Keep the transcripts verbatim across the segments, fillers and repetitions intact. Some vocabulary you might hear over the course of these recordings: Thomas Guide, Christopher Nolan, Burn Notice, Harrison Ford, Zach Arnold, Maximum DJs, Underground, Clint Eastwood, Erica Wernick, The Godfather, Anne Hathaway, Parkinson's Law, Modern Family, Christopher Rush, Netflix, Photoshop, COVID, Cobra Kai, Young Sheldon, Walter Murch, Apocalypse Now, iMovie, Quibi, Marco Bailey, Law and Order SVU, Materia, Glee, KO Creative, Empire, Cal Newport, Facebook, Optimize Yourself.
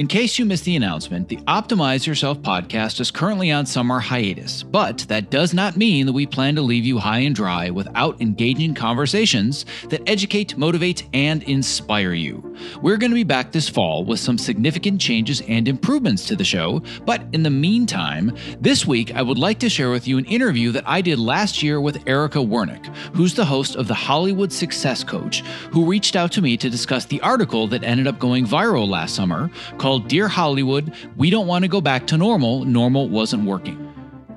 In case you missed the announcement, the Optimize Yourself podcast is currently on summer hiatus, but that does not mean that we plan to leave you high and dry without engaging conversations that educate, motivate, and inspire you. We're going to be back this fall with some significant changes and improvements to the show, but in the meantime, this week I would like to share with you an interview that I did last year with Erica Wernick, who's the host of the Hollywood Success Coach, who reached out to me to discuss the article that ended up going viral last summer, called Dear Hollywood, We Don't Want to Go Back to Normal, Normal Wasn't Working.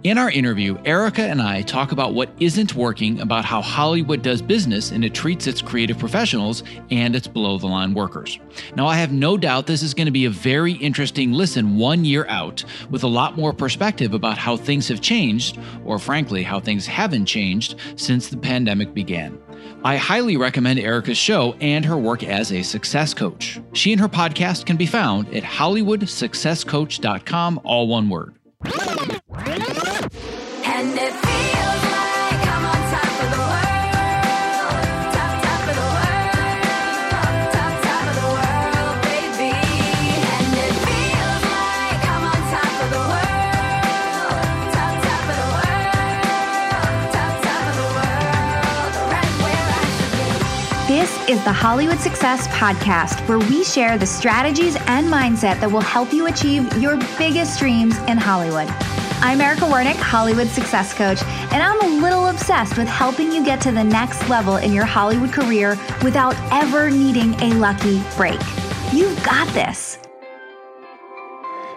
In our interview, Erica and I talk about what isn't working about how Hollywood does business and it treats its creative professionals and its below-the-line workers. Now, I have no doubt this is going to be a very interesting listen one year out with a lot more perspective about how things have changed, or frankly, how things haven't changed since the pandemic began. I highly recommend Erica's show and her work as a success coach. She and her podcast can be found at Hollywood Success Coach dot com, all one word. And it feels like I'm on top of the world, top, top of the world, top, top of the world, baby. And it feels like I'm on top of the world, top, top of the world, top, top of the world, right where I should be. This is the Hollywood Success Podcast, where we share the strategies and mindset that will help you achieve your biggest dreams in Hollywood. I'm Erica Wernick, Hollywood Success Coach, and I'm a little obsessed with helping you get to the next level in your Hollywood career without ever needing a lucky break. You've got this.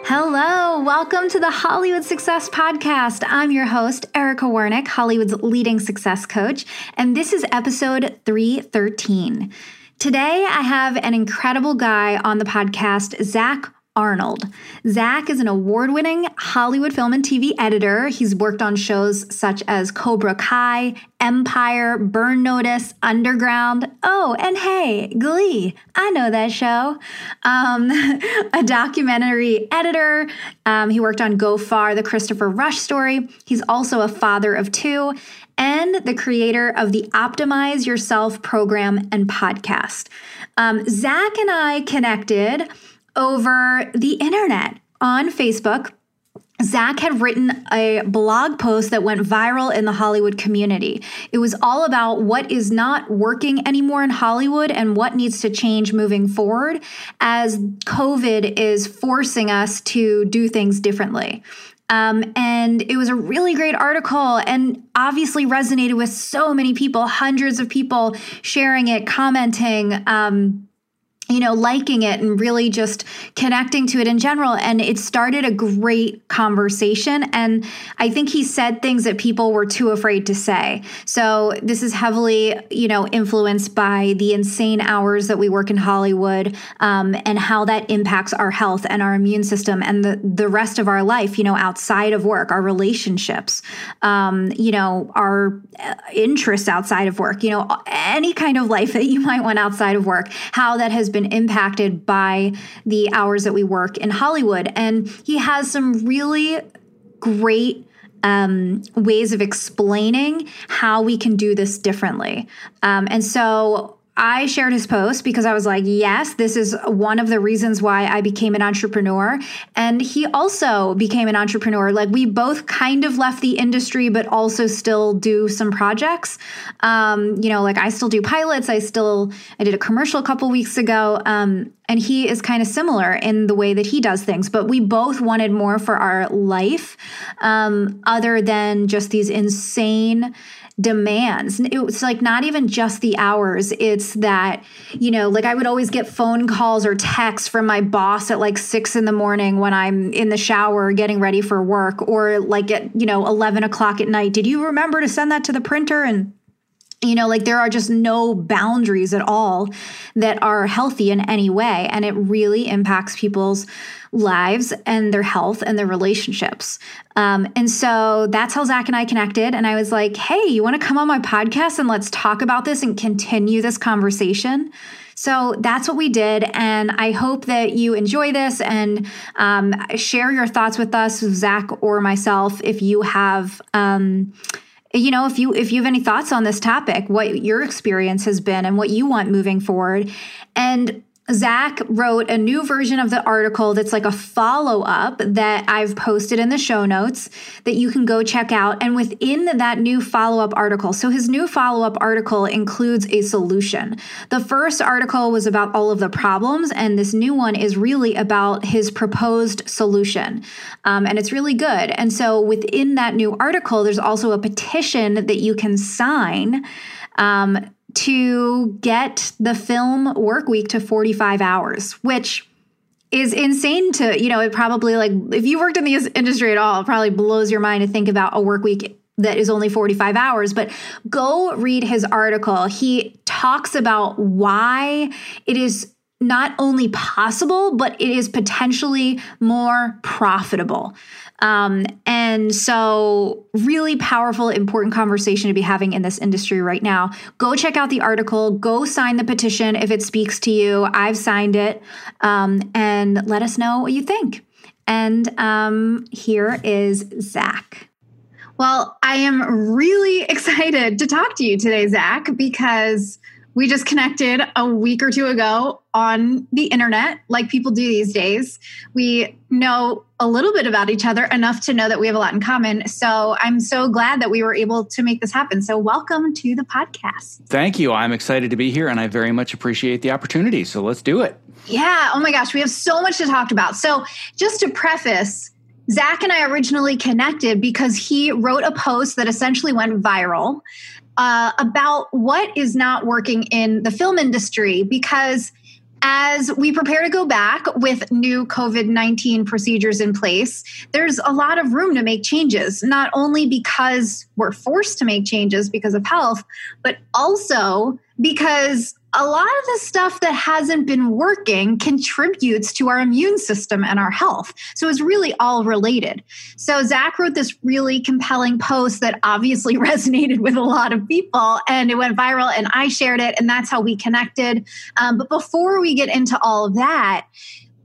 Hello, welcome to the Hollywood Success Podcast. I'm your host, Erica Wernick, Hollywood's leading success coach, and this is episode three thirteen. Today, I have an incredible guy on the podcast, Zach Arnold. Zach is an award-winning Hollywood film and T V editor. He's worked on shows such as Cobra Kai, Empire, Burn Notice, Underground. Oh, and hey, Glee. I know that show. Um, a documentary editor. Um, he worked on Go Far, the Christopher Rush story. He's also a father of two and the creator of the Optimize Yourself program and podcast. Um, Zach and I connected over the internet on Facebook. Zach had written a blog post that went viral in the Hollywood community. It was all about what is not working anymore in Hollywood and what needs to change moving forward as COVID is forcing us to do things differently. Um, and it was a really great article and obviously resonated with so many people, hundreds of people sharing it, commenting, um, you know, liking it and really just connecting to it in general. And it started a great conversation. And I think he said things that people were too afraid to say. So this is heavily, you know, influenced by the insane hours that we work in Hollywood, um, and how that impacts our health and our immune system and the, the rest of our life, you know, outside of work, our relationships, um, you know, our interests outside of work, you know, any kind of life that you might want outside of work, how that has been impacted by the hours that we work in Hollywood. And he has some really great um, ways of explaining how we can do this differently. Um, and so I shared his post because I was like, yes, this is one of the reasons why I became an entrepreneur. And he also became an entrepreneur. Like, we both kind of left the industry, but also still do some projects. Um, you know, like I still do pilots. I still, I did a commercial a couple weeks ago. Um, and he is kind of similar in the way that he does things, but we both wanted more for our life, um, other than just these insane demands. It's like not even just the hours. It's that, you know, like I would always get phone calls or texts from my boss at like six in the morning when I'm in the shower getting ready for work, or like at, you know, eleven o'clock at night. Did you remember to send that to the printer? And, you know, like there are just no boundaries at all that are healthy in any way. And it really impacts people's lives and their health and their relationships. Um, and so that's how Zach and I connected. And I was like, hey, you want to come on my podcast and let's talk about this and continue this conversation? So that's what we did. And I hope that you enjoy this and um, share your thoughts with us, Zach or myself, if you have um You know, if you if you have any thoughts on this topic, what your experience has been and what you want moving forward. And Zach wrote a new version of the article that's like a follow-up that I've posted in the show notes that you can go check out. And within that new follow-up article, so his new follow-up article includes a solution. The first article was about all of the problems, and this new one is really about his proposed solution. Um, and it's really good. And so within that new article, there's also a petition that you can sign um, to get the film work week to forty-five hours, which is insane to, you know, it probably like, if you worked in the industry at all, it probably blows your mind to think about a work week that is only forty-five hours, but go read his article. He talks about why it is not only possible, but it is potentially more profitable. Um, and so really powerful, important conversation to be having in this industry right now. Go check out the article, go sign the petition if it speaks to you. I've signed it. Um, and let us know what you think. And um, here is Zach. Well, I am really excited to talk to you today, Zach, because we just connected a week or two ago on the internet, like people do these days. We know a little bit about each other enough to know that we have a lot in common. So I'm so glad that we were able to make this happen. So welcome to the podcast. Thank you. I'm excited to be here and I very much appreciate the opportunity. So let's do it. Yeah. Oh my gosh. We have so much to talk about. So just to preface, Zach and I originally connected because he wrote a post that essentially went viral Uh, about what is not working in the film industry, because as we prepare to go back with new COVID nineteen procedures in place, there's a lot of room to make changes, not only because we're forced to make changes because of health, but also because a lot of the stuff that hasn't been working contributes to our immune system and our health. So it's really all related. So Zach wrote this really compelling post that obviously resonated with a lot of people and it went viral and I shared it and that's how we connected. Um, but before we get into all of that,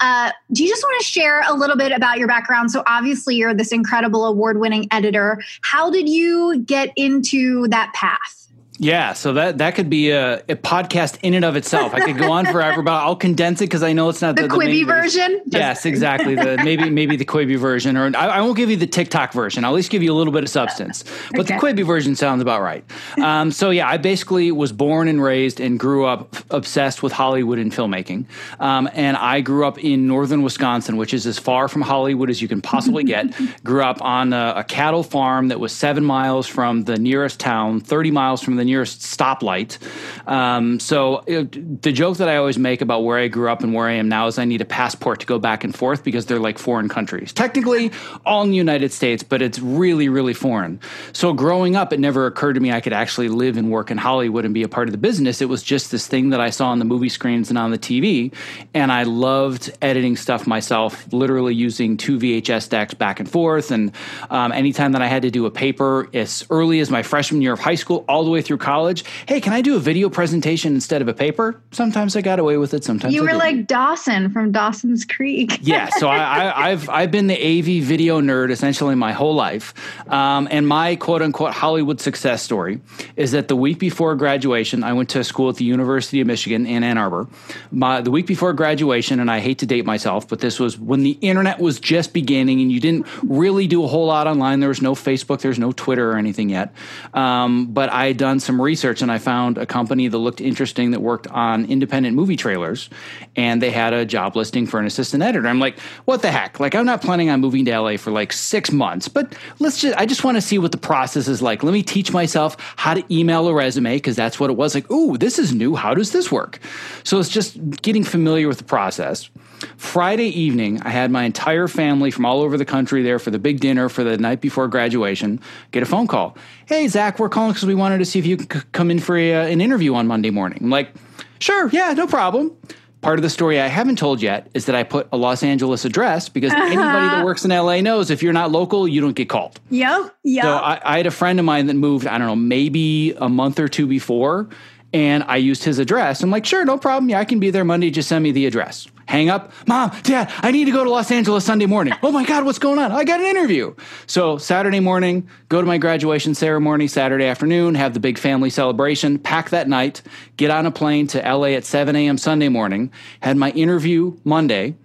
Uh, do you just want to share a little bit about your background? So obviously you're this incredible award-winning editor. How did you get into that path? Yeah, so that, that could be a, a podcast in and of itself. I could go on forever, but I'll condense it because I know it's not the, the Quibi the main version. Yes, exactly. The, maybe maybe the Quibi version, or I, I won't give you the TikTok version. I'll at least give you a little bit of substance. But okay. The Quibi version sounds about right. Um, so yeah, I basically was born and raised and grew up obsessed with Hollywood and filmmaking. Um, and I grew up in northern Wisconsin, which is as far from Hollywood as you can possibly get. Grew up on a, a cattle farm that was seven miles from the nearest town, thirty miles from the nearest stoplight. Um, so it, the joke that I always make about where I grew up and where I am now is I need a passport to go back and forth because they're like foreign countries. Technically, all in the United States, but it's really, really foreign. So growing up, it never occurred to me I could actually live and work in Hollywood and be a part of the business. It was just this thing that I saw on the movie screens and on the T V. And I loved editing stuff myself, literally using two V H S decks back and forth. And um, anytime that I had to do a paper as early as my freshman year of high school, all the way through college, hey, can I do a video presentation instead of a paper? Sometimes I got away with it. Sometimes you were like Dawson from Dawson's Creek. Yeah, so I, I, I've I've been the A V video nerd essentially my whole life, um, and my quote unquote Hollywood success story is that the week before graduation, I went to school at the University of Michigan in Ann Arbor. My, the week before graduation, and I hate to date myself, but this was when the internet was just beginning, and you didn't really do a whole lot online. There was no Facebook, there's no Twitter or anything yet, um, but I had done some research and I found a company that looked interesting that worked on independent movie trailers, and they had a job listing for an assistant editor. I'm like, what the heck? Like, I'm not planning on moving to L A for like six months, but let's just, I just want to see what the process is like. Let me teach myself how to email a resume, because that's what it was like. Ooh, this is new. How does this work? So it's just getting familiar with the process. Friday evening, I had my entire family from all over the country there for the big dinner for the night before graduation, get a phone call. Hey, Zach, we're calling because we wanted to see if you could c- come in for a, uh, an interview on Monday morning. I'm like, sure, yeah, no problem. Part of the story I haven't told yet is that I put a Los Angeles address because uh-huh. anybody that works in L A knows if you're not local, you don't get called. Yep, yep. So I, I had a friend of mine that moved, I don't know, maybe a month or two before, and I used his address. I'm like, sure, no problem. Yeah, I can be there Monday. Just send me the address. Hang up. Mom, Dad, I need to go to Los Angeles Sunday morning. Oh my God, what's going on? I got an interview. So Saturday morning, go to my graduation ceremony Saturday afternoon, have the big family celebration, pack that night, get on a plane to L A at seven a.m. Sunday morning, had my interview Monday.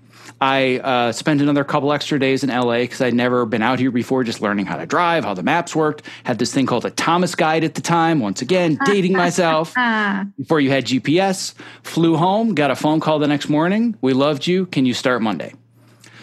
I uh, spent another couple extra days in L A because I'd never been out here before, just learning how to drive, how the maps worked. Had this thing called a Thomas Guide at the time. Once again, dating myself before you had G P S. Flew home, got a phone call the next morning. We loved you. Can you start Monday?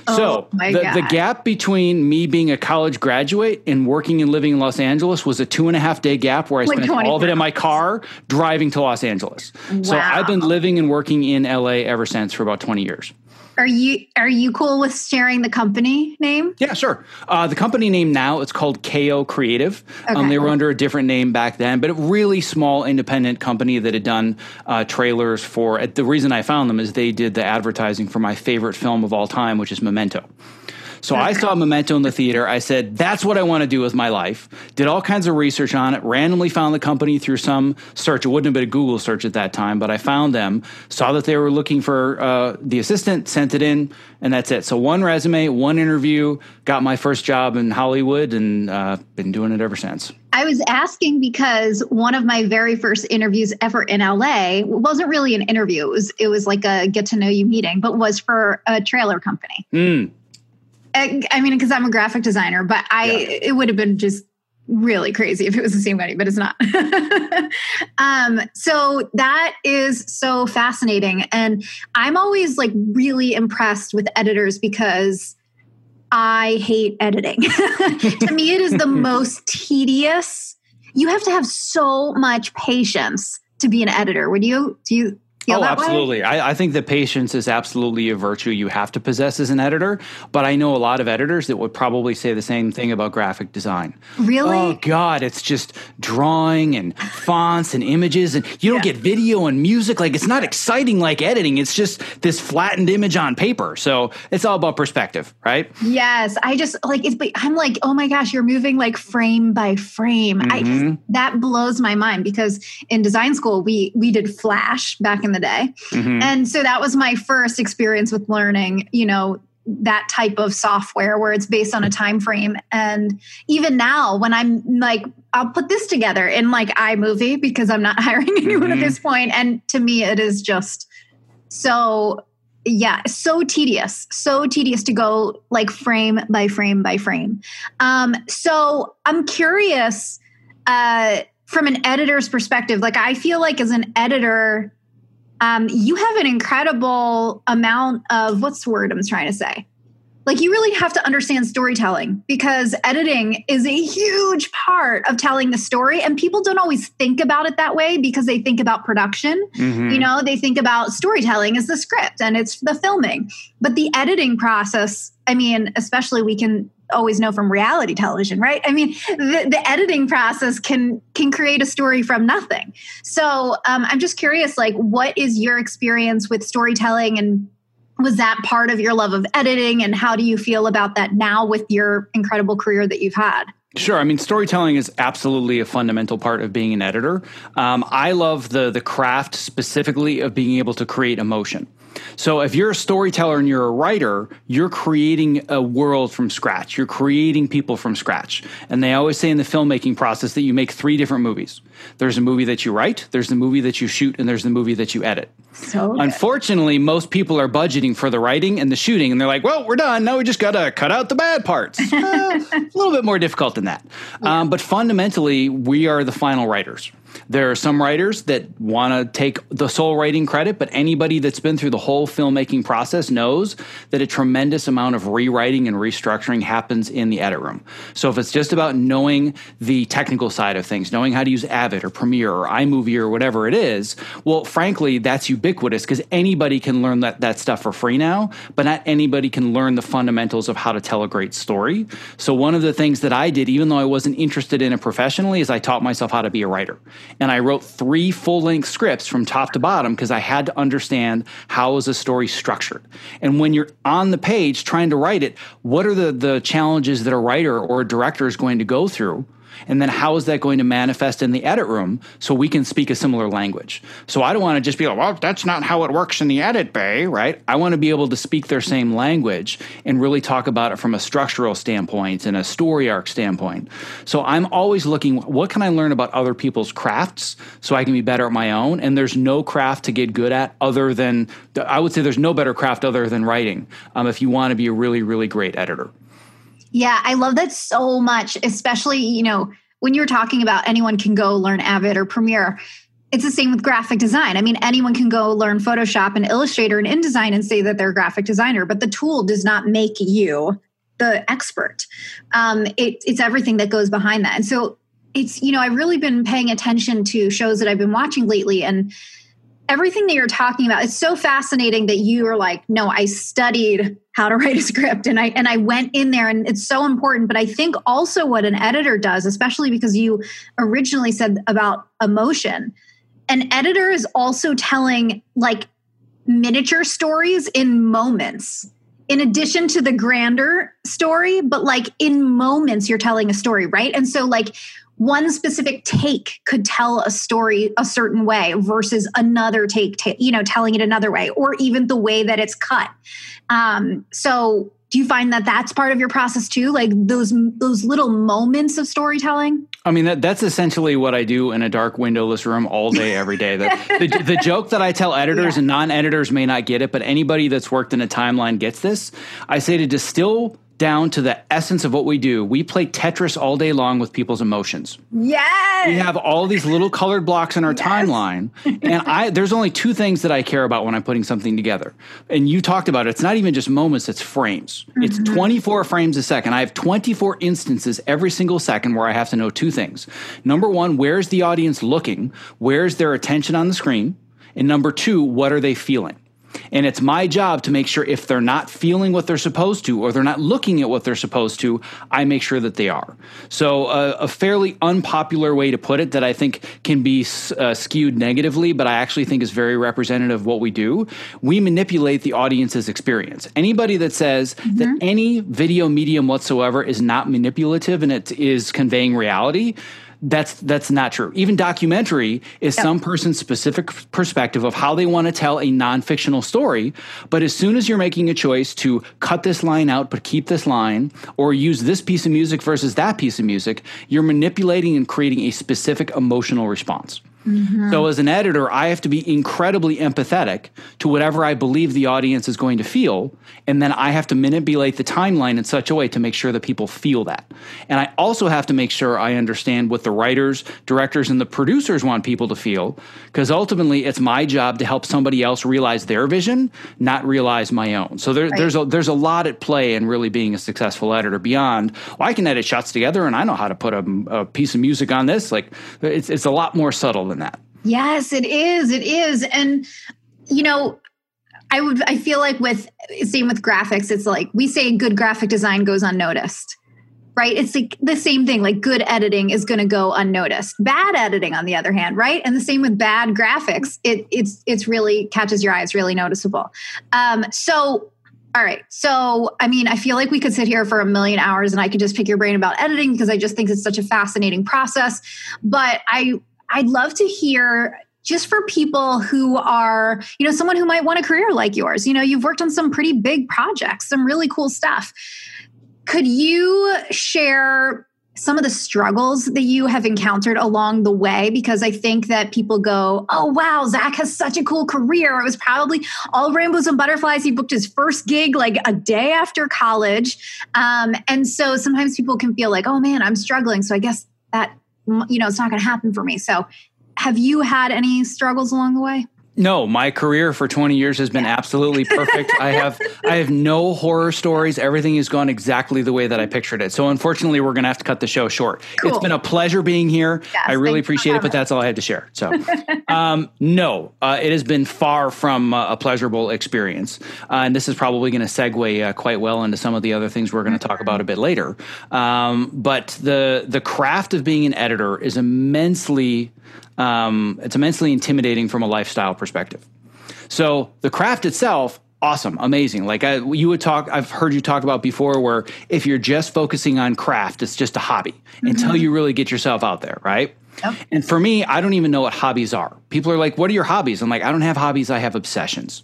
So oh the, the gap between me being a college graduate and working and living in Los Angeles was a two and a half day gap where I like spent all of it in my car driving to Los Angeles. Wow. So I've been living and working in L A ever since for about twenty years. Are you are you cool with sharing the company name? Yeah, sure. Uh, the company name now, it's called K O Creative. Okay. Um, they were under a different name back then, but a really small independent company that had done uh, trailers for, uh, the reason I found them is they did the advertising for my favorite film of all time, which is Memento. So I saw Memento in the theater. I said, that's what I want to do with my life. Did all kinds of research on it, randomly found the company through some search. It wouldn't have been a Google search at that time, but I found them, saw that they were looking for uh, the assistant, sent it in, and that's it. So one resume, one interview, got my first job in Hollywood, and uh, been doing it ever since. I was asking because one of my very first interviews ever in L A wasn't really an interview. It was, it was like a get-to-know-you meeting, but was for a trailer company. Mm. I mean, because I'm a graphic designer, but I yeah. it would have been just really crazy if it was the same company, but it's not. um, so that is so fascinating. And I'm always like really impressed with editors because I hate editing. To me, it is the most tedious. You have to have so much patience to be an editor. Would you? Do you? Oh, absolutely. I, I think that patience is absolutely a virtue you have to possess as an editor. But I know a lot of editors that would probably say the same thing about graphic design. Really? Oh, God, it's just drawing and fonts and images. And you don't yeah. get video and music. Like, it's not exciting like editing. It's just this flattened image on paper. So it's all about perspective, right? Yes. I just, like, it's. I'm like, oh, my gosh, you're moving, like, frame by frame. Mm-hmm. I just, that blows my mind because in design school, we we did Flash back in the day. Mm-hmm. And so that was my first experience with learning, you know, that type of software where it's based on a time frame. And even now when I'm like, I'll put this together in like iMovie because I'm not hiring anyone mm-hmm. at this point. And to me, it is just so, yeah, so tedious, so tedious to go like frame by frame by frame. Um, so I'm curious uh, from an editor's perspective, like I feel like as an editor, Um, you have an incredible amount of, what's the word I'm trying to say? Like you really have to understand storytelling because editing is a huge part of telling the story. And people don't always think about it that way because they think about production. Mm-hmm. You know, they think about storytelling as the script and it's the filming. But the editing process, I mean, especially we can always know from reality television, right? I mean, the, the editing process can can create a story from nothing. So um, I'm just curious, like, what is your experience with storytelling, and was that part of your love of editing, and how do you feel about that now with your incredible career that you've had? Sure. I mean, storytelling is absolutely a fundamental part of being an editor. Um, I love the the craft specifically of being able to create emotion. So if you're a storyteller and you're a writer, you're creating a world from scratch. You're creating people from scratch. And they always say in the filmmaking process that you make three different movies. There's a movie that you write, there's the movie that you shoot, and there's the movie that you edit. So good. Unfortunately, most people are budgeting for the writing and the shooting, and they're like, well, we're done. Now we just got to cut out the bad parts. uh, a little bit more difficult than that. Yeah. Um, but fundamentally, we are the final writers. There are some writers that want to take the sole writing credit, but anybody that's been through the whole filmmaking process knows that a tremendous amount of rewriting and restructuring happens in the edit room. So if it's just about knowing the technical side of things, knowing how to use Avid or Premiere or iMovie or whatever it is, well, frankly, that's ubiquitous because anybody can learn that, that stuff for free now, but not anybody can learn the fundamentals of how to tell a great story. So one of the things that I did, even though I wasn't interested in it professionally, is I taught myself how to be a writer. And I wrote three full-length scripts from top to bottom because I had to understand how is a story structured. And when you're on the page trying to write it, what are the, the challenges that a writer or a director is going to go through And then how is that going to manifest in the edit room so we can speak a similar language? So I don't want to just be like, well, that's not how it works in the edit bay, right? I want to be able to speak their same language and really talk about it from a structural standpoint and a story arc standpoint. So I'm always looking, what can I learn about other people's crafts so I can be better at my own? And there's no craft to get good at other than, I would say there's no better craft other than writing um, if you want to be a really, really great editor. Yeah, I love that so much, especially, you know, when you're talking about anyone can go learn Avid or Premiere, it's the same with graphic design. I mean, anyone can go learn Photoshop and Illustrator and InDesign and say that they're a graphic designer, but the tool does not make you the expert. Um, it, it's everything that goes behind that. And so it's, you know, I've really been paying attention to shows that I've been watching lately, and everything that you're talking about, it's so fascinating that you are like, no, I studied how to write a script and I and I went in there, and it's so important. But I think also what an editor does, especially because you originally said about emotion, an editor is also telling like miniature stories in moments. In addition to the grander story, but like in moments you're telling a story, right? And so like one specific take could tell a story a certain way versus another take, t- you know, telling it another way, or even the way that it's cut. Um, so do you find that that's part of your process too? Like those those little moments of storytelling? I mean, that that's essentially what I do in a dark windowless room all day, every day. The, the, the joke that I tell editors yeah. and non-editors may not get it, but anybody that's worked in a timeline gets this. I say to distill down to the essence of what we do. We play Tetris all day long with people's emotions. Yes. We have all these little colored blocks in our yes. timeline. And I there's only two things that I care about when I'm putting something together. And you talked about it. It's not even just moments, it's frames. Mm-hmm. It's twenty-four frames a second. I have twenty-four instances every single second where I have to know two things. Number one, where's the audience looking? Where's their attention on the screen? And number two, what are they feeling? And it's my job to make sure if they're not feeling what they're supposed to, or they're not looking at what they're supposed to, I make sure that they are. So uh, a fairly unpopular way to put it that I think can be uh, skewed negatively, but I actually think is very representative of what we do. We manipulate the audience's experience. Anybody that says mm-hmm. that any video medium whatsoever is not manipulative and it is conveying reality, That's that's not true. Even documentary is yep. some person's specific perspective of how they want to tell a non-fictional story. But as soon as you're making a choice to cut this line out but keep this line, or use this piece of music versus that piece of music, you're manipulating and creating a specific emotional response. Mm-hmm. So as an editor, I have to be incredibly empathetic to whatever I believe the audience is going to feel, and then I have to manipulate the timeline in such a way to make sure that people feel that. And I also have to make sure I understand what the writers, directors, and the producers want people to feel, because ultimately it's my job to help somebody else realize their vision, not realize my own. So there, right. there's, a, there's a lot at play in really being a successful editor beyond, well, I can edit shots together and I know how to put a, a piece of music on this. Like it's, it's a lot more subtle than that. Yes, it is. It is. And, you know, I would, I feel like with, same with graphics, it's like we say good graphic design goes unnoticed, right? It's like the same thing, like good editing is going to go unnoticed. Bad editing, on the other hand, right? And the same with bad graphics. It it's, it's really catches your eye. It's really noticeable. Um, so All right. So, I mean, I feel like we could sit here for a million hours and I could just pick your brain about editing because I just think it's such a fascinating process. But I, I'd love to hear, just for people who are, you know, someone who might want a career like yours, you know, you've worked on some pretty big projects, some really cool stuff. Could you share some of the struggles that you have encountered along the way? Because I think that people go, oh, wow, Zach has such a cool career. It was probably all rainbows and butterflies. He booked his first gig like a day after college. Um, and so sometimes people can feel like, oh man, I'm struggling. So I guess that, you know, it's not going to happen for me. So have you had any struggles along the way? No, my career for twenty years has been yeah. absolutely perfect. I have I have no horror stories. Everything has gone exactly the way that I pictured it. So unfortunately, we're going to have to cut the show short. Cool. It's been a pleasure being here. Yes, I really appreciate it, but that's all I had to share. So um, no, uh, it has been far from uh, a pleasurable experience. Uh, and this is probably going to segue uh, quite well into some of the other things we're going to talk about a bit later. Um, but the the craft of being an editor is immensely Um, it's immensely intimidating from a lifestyle perspective. So the craft itself, awesome, amazing. Like I, you would talk, I've heard you talk about before where if you're just focusing on craft, it's just a hobby mm-hmm. until you really get yourself out there, right? Yep. And for me, I don't even know what hobbies are. People are like, what are your hobbies? I'm like, I don't have hobbies. I have obsessions.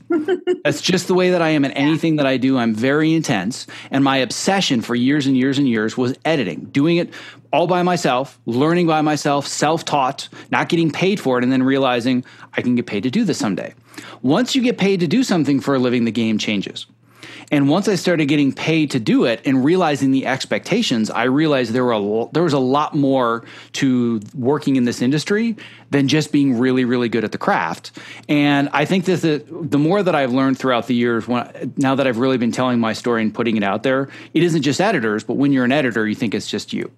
That's just the way that I am in anything that I do. I'm very intense. And my obsession for years and years and years was editing, doing it all by myself, learning by myself, self-taught, not getting paid for it, and then realizing I can get paid to do this someday. Once you get paid to do something for a living, the game changes. And once I started getting paid to do it and realizing the expectations, I realized there were a, there was a lot more to working in this industry than just being really, really good at the craft. And I think that the, the more that I've learned throughout the years, when, now that I've really been telling my story and putting it out there, it isn't just editors, but when you're an editor, you think it's just you.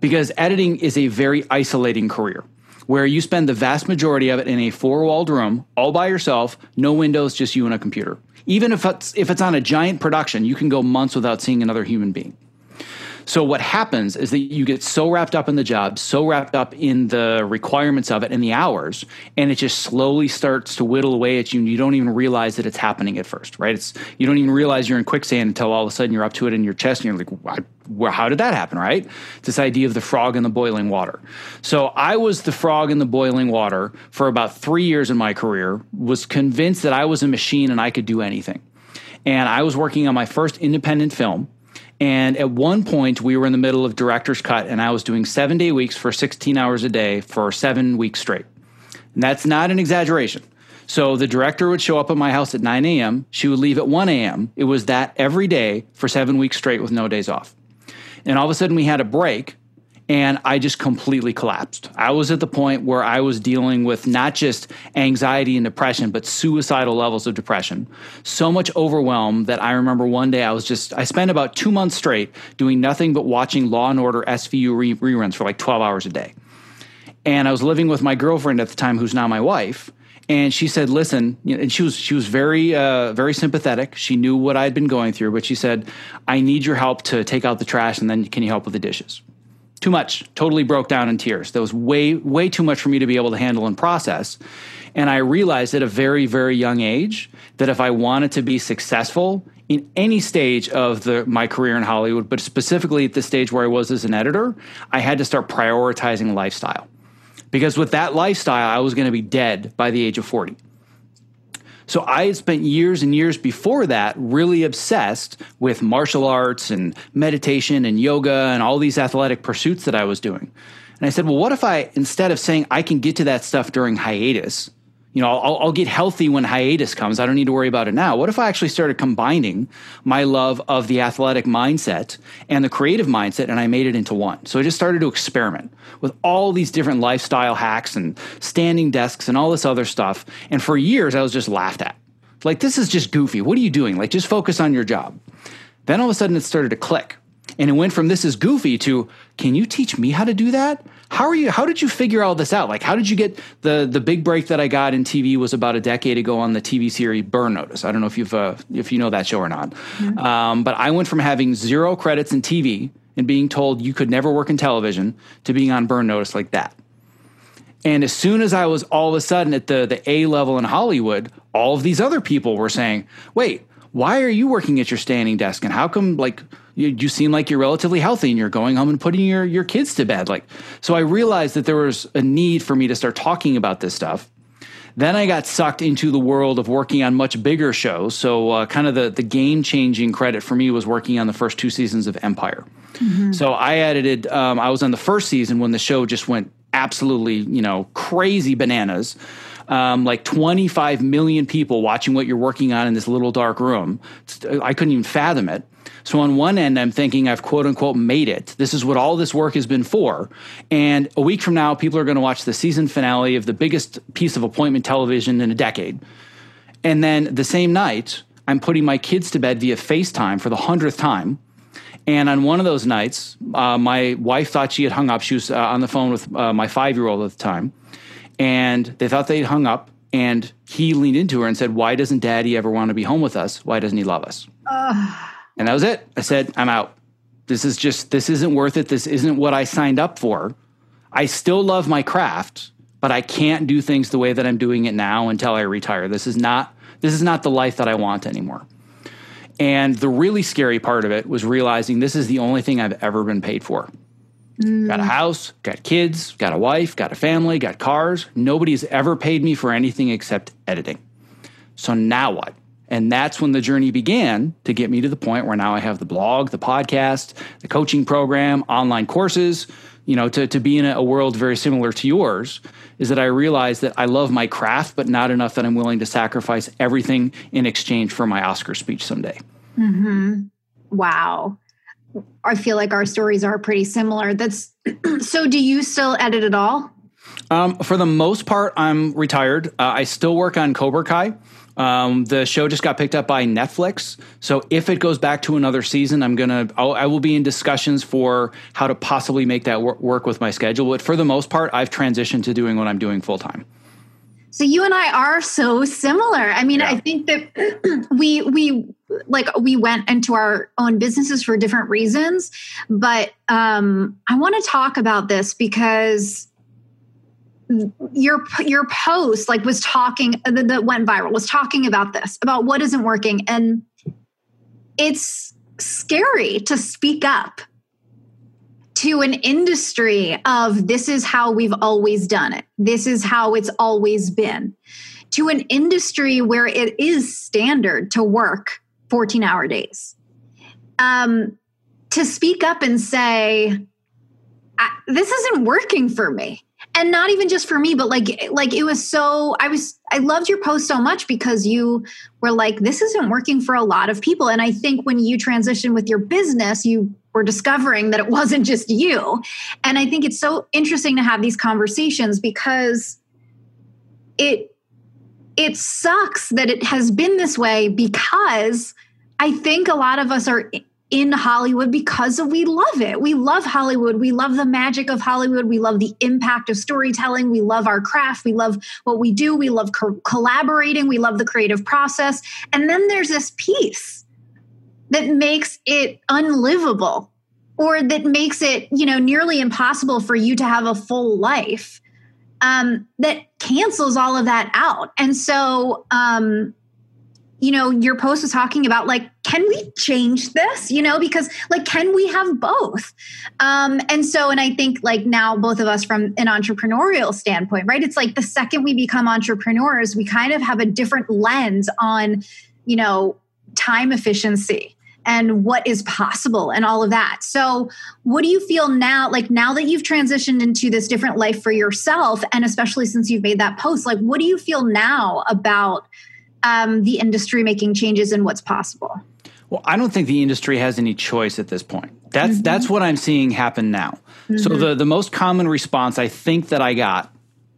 Because editing is a very isolating career, where you spend the vast majority of it in a four-walled room, all by yourself, no windows, just you and a computer. Even if it's, if it's on a giant production, you can go months without seeing another human being. So what happens is that you get so wrapped up in the job, so wrapped up in the requirements of it and the hours, and it just slowly starts to whittle away at you, and you don't even realize that it's happening at first, right? It's, you don't even realize you're in quicksand until all of a sudden you're up to it in your chest, and you're like, well, how did that happen, right? It's this idea of the frog in the boiling water. So I was the frog in the boiling water for about three years in my career, was convinced that I was a machine and I could do anything. And I was working on my first independent film. And at one point, we were in the middle of director's cut, and I was doing seven-day weeks for sixteen hours a day for seven weeks straight. And that's not an exaggeration. So the director would show up at my house at nine a.m. She would leave at one a.m. It was that every day for seven weeks straight with no days off. And all of a sudden, we had a break, and I just completely collapsed. I was at the point where I was dealing with not just anxiety and depression, but suicidal levels of depression. So much overwhelm that I remember one day I was just, I spent about two months straight doing nothing but watching Law and Order S V U re- reruns for like twelve hours a day. And I was living with my girlfriend at the time, who's now my wife. And she said, listen, and she was she was very, uh, very sympathetic. She knew what I'd been going through, but she said, I need your help to take out the trash, and then can you help with the dishes? Too much, totally broke down in tears. That was way, way too much for me to be able to handle and process. And I realized at a very, very young age that if I wanted to be successful in any stage of the, my career in Hollywood, but specifically at the stage where I was as an editor, I had to start prioritizing lifestyle. Because with that lifestyle, I was going to be dead by the age of forty. So I had spent years and years before that really obsessed with martial arts and meditation and yoga and all these athletic pursuits that I was doing. And I said, well, what if I, instead of saying I can get to that stuff during hiatus, you know, I'll, I'll get healthy when hiatus comes, I don't need to worry about it now. What if I actually started combining my love of the athletic mindset and the creative mindset, and I made it into one? So I just started to experiment with all these different lifestyle hacks and standing desks and all this other stuff. And for years, I was just laughed at. Like, this is just goofy. What are you doing? Like, just focus on your job. Then all of a sudden, it started to click. And it went from this is goofy to, can you teach me how to do that? How are you? How did you figure all this out? Like, how did you get the the big break that I got in T V was about a decade ago on the T V series Burn Notice. I don't know if you've uh, if you know that show or not, mm-hmm. um, but I went from having zero credits in T V and being told you could never work in television to being on Burn Notice like that. And as soon as I was all of a sudden at the the A level in Hollywood, all of these other people were saying, "Wait, why are you working at your standing desk? And how come like?" You, you seem like you're relatively healthy and you're going home and putting your, your kids to bed. Like, so I realized that there was a need for me to start talking about this stuff. Then I got sucked into the world of working on much bigger shows. So uh, kind of the, the game-changing credit for me was working on the first two seasons of Empire. Mm-hmm. So I edited, um, I was on the first season when the show just went absolutely, you know, crazy bananas. Um, like twenty-five million people watching what you're working on in this little dark room. I couldn't even fathom it. So on one end, I'm thinking I've quote unquote made it. This is what all this work has been for. And a week from now, people are going to watch the season finale of the biggest piece of appointment television in a decade. And then the same night, I'm putting my kids to bed via FaceTime for the hundredth time. And on one of those nights, uh, my wife thought she had hung up. She was uh, on the phone with uh, my five-year-old at the time. And they thought they'd hung up. And he leaned into her and said, why doesn't Daddy ever want to be home with us? Why doesn't he love us? Uh. And that was it. I said, I'm out. This is just, this isn't worth it. This isn't what I signed up for. I still love my craft, but I can't do things the way that I'm doing it now until I retire. This is not This is not the life that I want anymore. And the really scary part of it was realizing this is the only thing I've ever been paid for. Mm. Got a house, got kids, got a wife, got a family, got cars. Nobody's ever paid me for anything except editing. So now what? And that's when the journey began to get me to the point where now I have the blog, the podcast, the coaching program, online courses, you know, to, to be in a world very similar to yours, is that I realized that I love my craft, but not enough that I'm willing to sacrifice everything in exchange for my Oscar speech someday. Mm-hmm. Wow. I feel like our stories are pretty similar. That's so do you still edit at all? Um, for the most part, I'm retired. Uh, I still work on Cobra Kai. Um, the show just got picked up by Netflix. So if it goes back to another season, I'm going to, I will be in discussions for how to possibly make that wor- work with my schedule. But for the most part, I've transitioned to doing what I'm doing full time. So you and I are so similar. I mean, yeah. I think that we, we like we went into our own businesses for different reasons, but, um, I want to talk about this because your your post like was talking that went viral was talking about this, about what isn't working, and it's scary to speak up to an industry of this is how we've always done it, this is how it's always been, to an industry where it is standard to work fourteen hour days, um to speak up and say this isn't working for me. And not even just for me, but like, like it was so, I was, I loved your post so much because you were like, this isn't working for a lot of people. And I think when you transitioned with your business, you were discovering that it wasn't just you. And I think it's so interesting to have these conversations because it, it sucks that it has been this way, because I think a lot of us are in Hollywood because we love it. We love Hollywood. We love the magic of Hollywood. We love the impact of storytelling. We love our craft. We love what we do. We love co- collaborating. We love the creative process. And then there's this piece that makes it unlivable, or that makes it, you know, nearly impossible for you to have a full life, um, that cancels all of that out. And so, um, you know, your post was talking about like, can we change this? You know, because like, can we have both? Um, and so, and I think like now both of us from an entrepreneurial standpoint, right? It's like the second we become entrepreneurs, we kind of have a different lens on, you know, time efficiency and what is possible and all of that. So what do you feel now, like now that you've transitioned into this different life for yourself, and especially since you've made that post, like what do you feel now about Um, the industry making changes in what's possible? Well, I don't think the industry has any choice at this point. That's mm-hmm. that's what I'm seeing happen now. Mm-hmm. So the, the most common response I think that I got,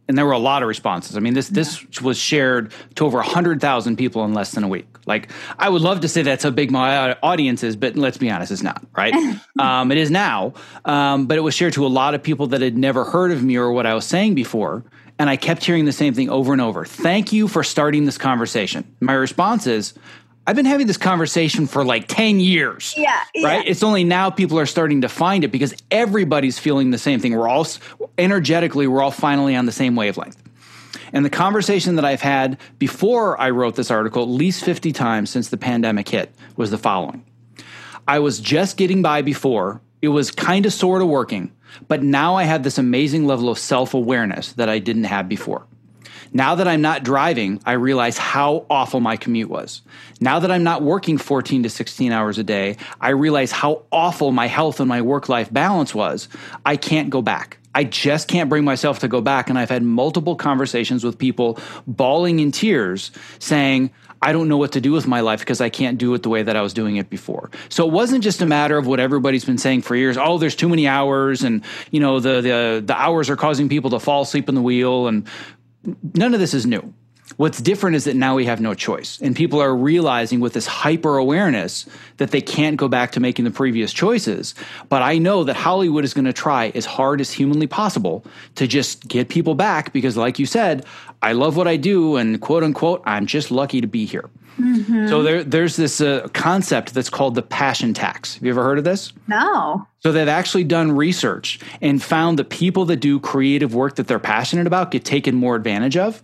and there were a lot of responses. I mean, this, yeah. this was shared to over one hundred thousand people in less than a week. Like, I would love to say that's how big my audience is, but let's be honest, it's not, right? um, it is now, um, but it was shared to a lot of people that had never heard of me or what I was saying before. And I kept hearing the same thing over and over. Thank you for starting this conversation. My response is, I've been having this conversation for like ten years, yeah, right? Yeah. It's only now people are starting to find it because everybody's feeling the same thing. We're all, energetically, we're all finally on the same wavelength. And the conversation that I've had before I wrote this article, at least fifty times since the pandemic hit, was the following. I was just getting by before. It was kind of sort of working. But now I have this amazing level of self-awareness that I didn't have before. Now that I'm not driving, I realize how awful my commute was. Now that I'm not working fourteen to sixteen hours a day, I realize how awful my health and my work-life balance was. I can't go back. I just can't bring myself to go back. And I've had multiple conversations with people bawling in tears saying, I don't know what to do with my life because I can't do it the way that I was doing it before. So it wasn't just a matter of what everybody's been saying for years. Oh, there's too many hours, and you know the the, the hours are causing people to fall asleep on the wheel. And none of this is new. What's different is that now we have no choice. And people are realizing with this hyper awareness that they can't go back to making the previous choices. But I know that Hollywood is going to try as hard as humanly possible to just get people back because, like you said, I love what I do and quote unquote, I'm just lucky to be here. Mm-hmm. So there, there's this uh, concept that's called the passion tax. Have you ever heard of this? No. So they've actually done research and found that people that do creative work that they're passionate about get taken more advantage of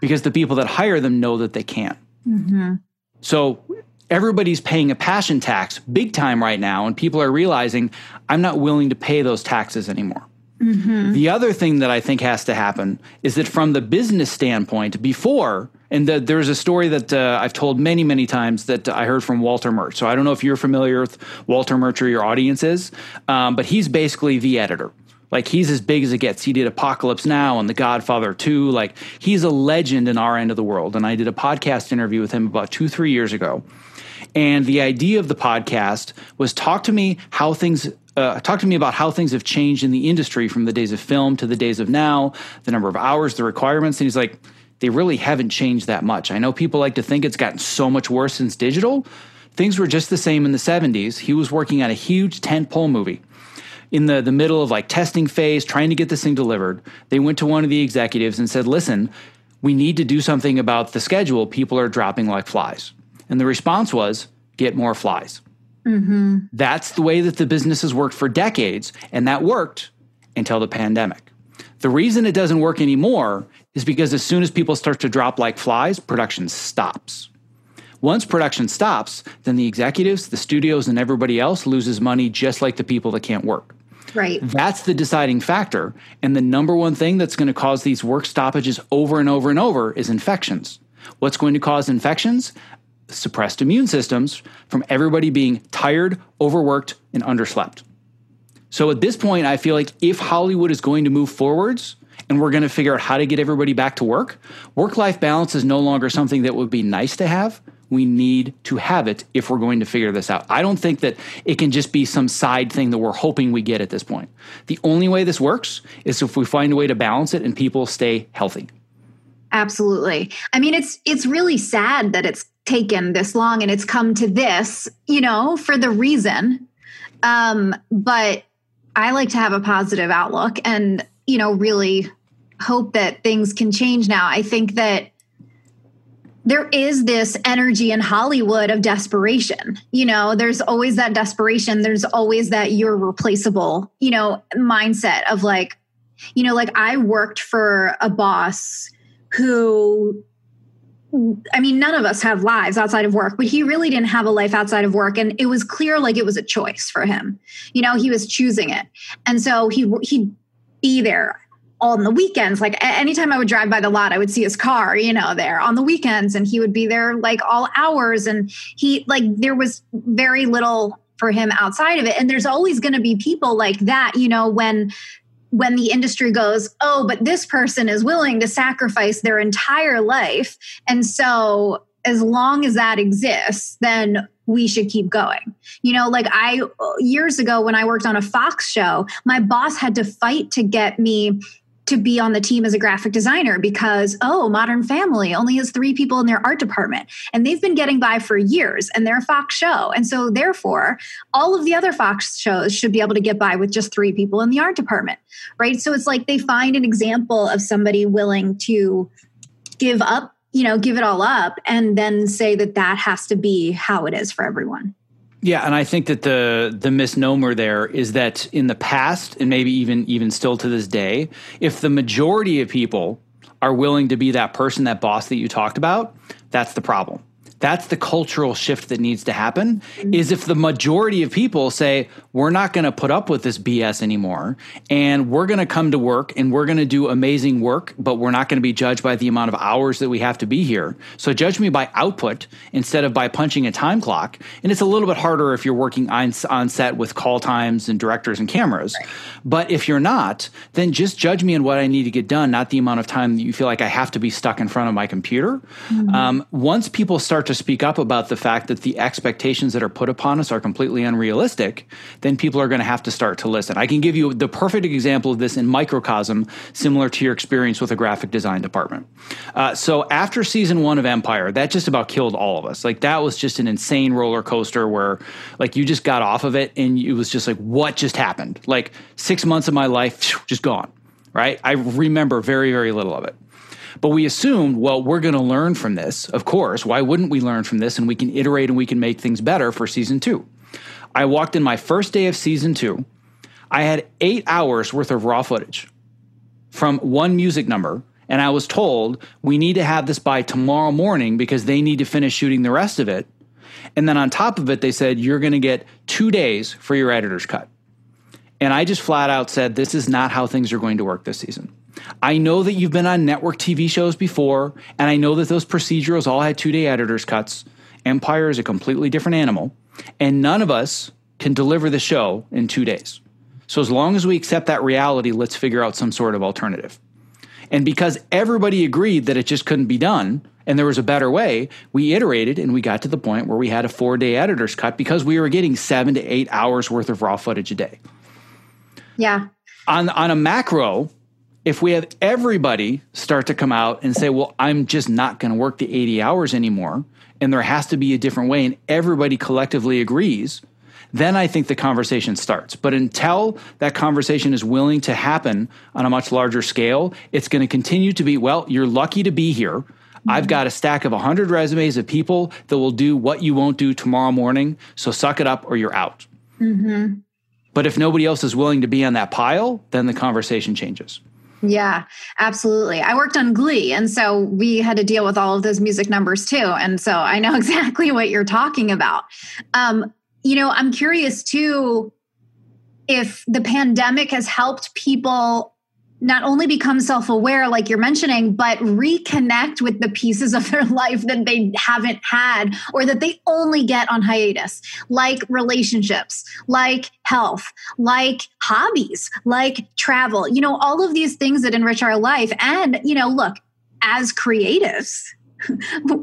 because the people that hire them know that they can't. Mm-hmm. So everybody's paying a passion tax big time right now, and people are realizing I'm not willing to pay those taxes anymore. Mm-hmm. The other thing that I think has to happen is that from the business standpoint, before, and the, there's a story that uh, I've told many, many times that I heard from Walter Murch. So I don't know if you're familiar with Walter Murch or your audience is, um, but he's basically the editor. Like, he's as big as it gets. He did Apocalypse Now and The Godfather two. Like, he's a legend in our end of the world. And I did a podcast interview with him about two, three years ago. And the idea of the podcast was talk to me how things uh, talk to me about how things have changed in the industry from the days of film to the days of now, the number of hours, the requirements. And he's like, they really haven't changed that much. I know people like to think it's gotten so much worse since digital. Things were just the same in the seventies. He was working on a huge tentpole movie in the, the middle of like testing phase, trying to get this thing delivered. They went to one of the executives and said, listen, we need to do something about the schedule. People are dropping like flies. And the response was, get more flies. Mm-hmm. That's the way that the business has worked for decades, and that worked until the pandemic. The reason it doesn't work anymore is because as soon as people start to drop like flies, production stops. Once production stops, then the executives, the studios, and everybody else loses money just like the people that can't work. Right. That's the deciding factor. And the number one thing that's going to cause these work stoppages over and over and over is infections. What's going to cause infections? Suppressed immune systems from everybody being tired, overworked, and underslept. So at this point, I feel like if Hollywood is going to move forwards and we're going to figure out how to get everybody back to work, work-life balance is no longer something that would be nice to have. We need to have it if we're going to figure this out. I don't think that it can just be some side thing that we're hoping we get at this point. The only way this works is if we find a way to balance it and people stay healthy. Absolutely. I mean, it's it's really sad that it's taken this long and it's come to this, you know, for the reason. Um, but I like to have a positive outlook and, you know, really hope that things can change now. I think that there is this energy in Hollywood of desperation. You know, there's always that desperation. There's always that you're replaceable, you know, mindset of like, you know, like I worked for a boss who, I mean, none of us have lives outside of work, but he really didn't have a life outside of work. And it was clear like it was a choice for him. You know, he was choosing it. And so he, he'd be there all on the weekends. Like anytime I would drive by the lot, I would see his car, you know, there on the weekends, and he would be there like all hours. And he, like, there was very little for him outside of it. And there's always going to be people like that, you know, when, when the industry goes, oh, but this person is willing to sacrifice their entire life. And so as long as that exists, then we should keep going. You know, like I, years ago when I worked on a Fox show, my boss had to fight to get me to be on the team as a graphic designer because, oh, Modern Family only has three people in their art department and they've been getting by for years and they're a Fox show. And so therefore, all of the other Fox shows should be able to get by with just three people in the art department, right? So it's like they find an example of somebody willing to give up, you know, give it all up and then say that that has to be how it is for everyone. Yeah, and I think that the the misnomer there is that in the past, and maybe even even still to this day, if the majority of people are willing to be that person, that boss that you talked about, that's the problem. That's the cultural shift that needs to happen, is if the majority of people say, we're not going to put up with this B S anymore, and we're going to come to work, and we're going to do amazing work, but we're not going to be judged by the amount of hours that we have to be here. So judge me by output instead of by punching a time clock. And it's a little bit harder if you're working on, on set with call times and directors and cameras. Right. But if you're not, then just judge me on what I need to get done, not the amount of time that you feel like I have to be stuck in front of my computer. Mm-hmm. Um, once people start to speak up about the fact that the expectations that are put upon us are completely unrealistic, then people are going to have to start to listen. I can give you the perfect example of this in microcosm, similar to your experience with a graphic design department. Uh, so after season one of Empire, that just about killed all of us. Like that was just an insane roller coaster where like you just got off of it and it was just like, what just happened? Like six months of my life, phew, just gone, right? I remember very, very little of it. But we assumed, well, we're going to learn from this. Of course, why wouldn't we learn from this? And we can iterate and we can make things better for season two. I walked in my first day of season two. I had eight hours worth of raw footage from one music number and I was told, we need to have this by tomorrow morning because they need to finish shooting the rest of it. And then on top of it, they said, you're going to get two days for your editor's cut. And I just flat out said, this is not how things are going to work this season. I know that you've been on network T V shows before, and I know that those procedurals all had two-day editor's cuts. Empire is a completely different animal, and none of us can deliver the show in two days. So as long as we accept that reality, let's figure out some sort of alternative. And because everybody agreed that it just couldn't be done, and there was a better way, we iterated and we got to the point where we had a four-day editor's cut because we were getting seven to eight hours worth of raw footage a day. Yeah. On, on a macro, if we have everybody start to come out and say, well, I'm just not going to work the eighty hours anymore, and there has to be a different way, and everybody collectively agrees, then I think the conversation starts. But until that conversation is willing to happen on a much larger scale, it's going to continue to be, well, you're lucky to be here. I've got a stack of one hundred resumes of people that will do what you won't do tomorrow morning, so suck it up or you're out. Mm-hmm. But if nobody else is willing to be on that pile, then the conversation changes. Yeah, absolutely. I worked on Glee, and so we had to deal with all of those music numbers too. And so I know exactly what you're talking about. Um, you know, I'm curious too, if the pandemic has helped people not only become self-aware, like you're mentioning, but reconnect with the pieces of their life that they haven't had or that they only get on hiatus, like relationships, like health, like hobbies, like travel, you know, all of these things that enrich our life. And, you know, look, as creatives,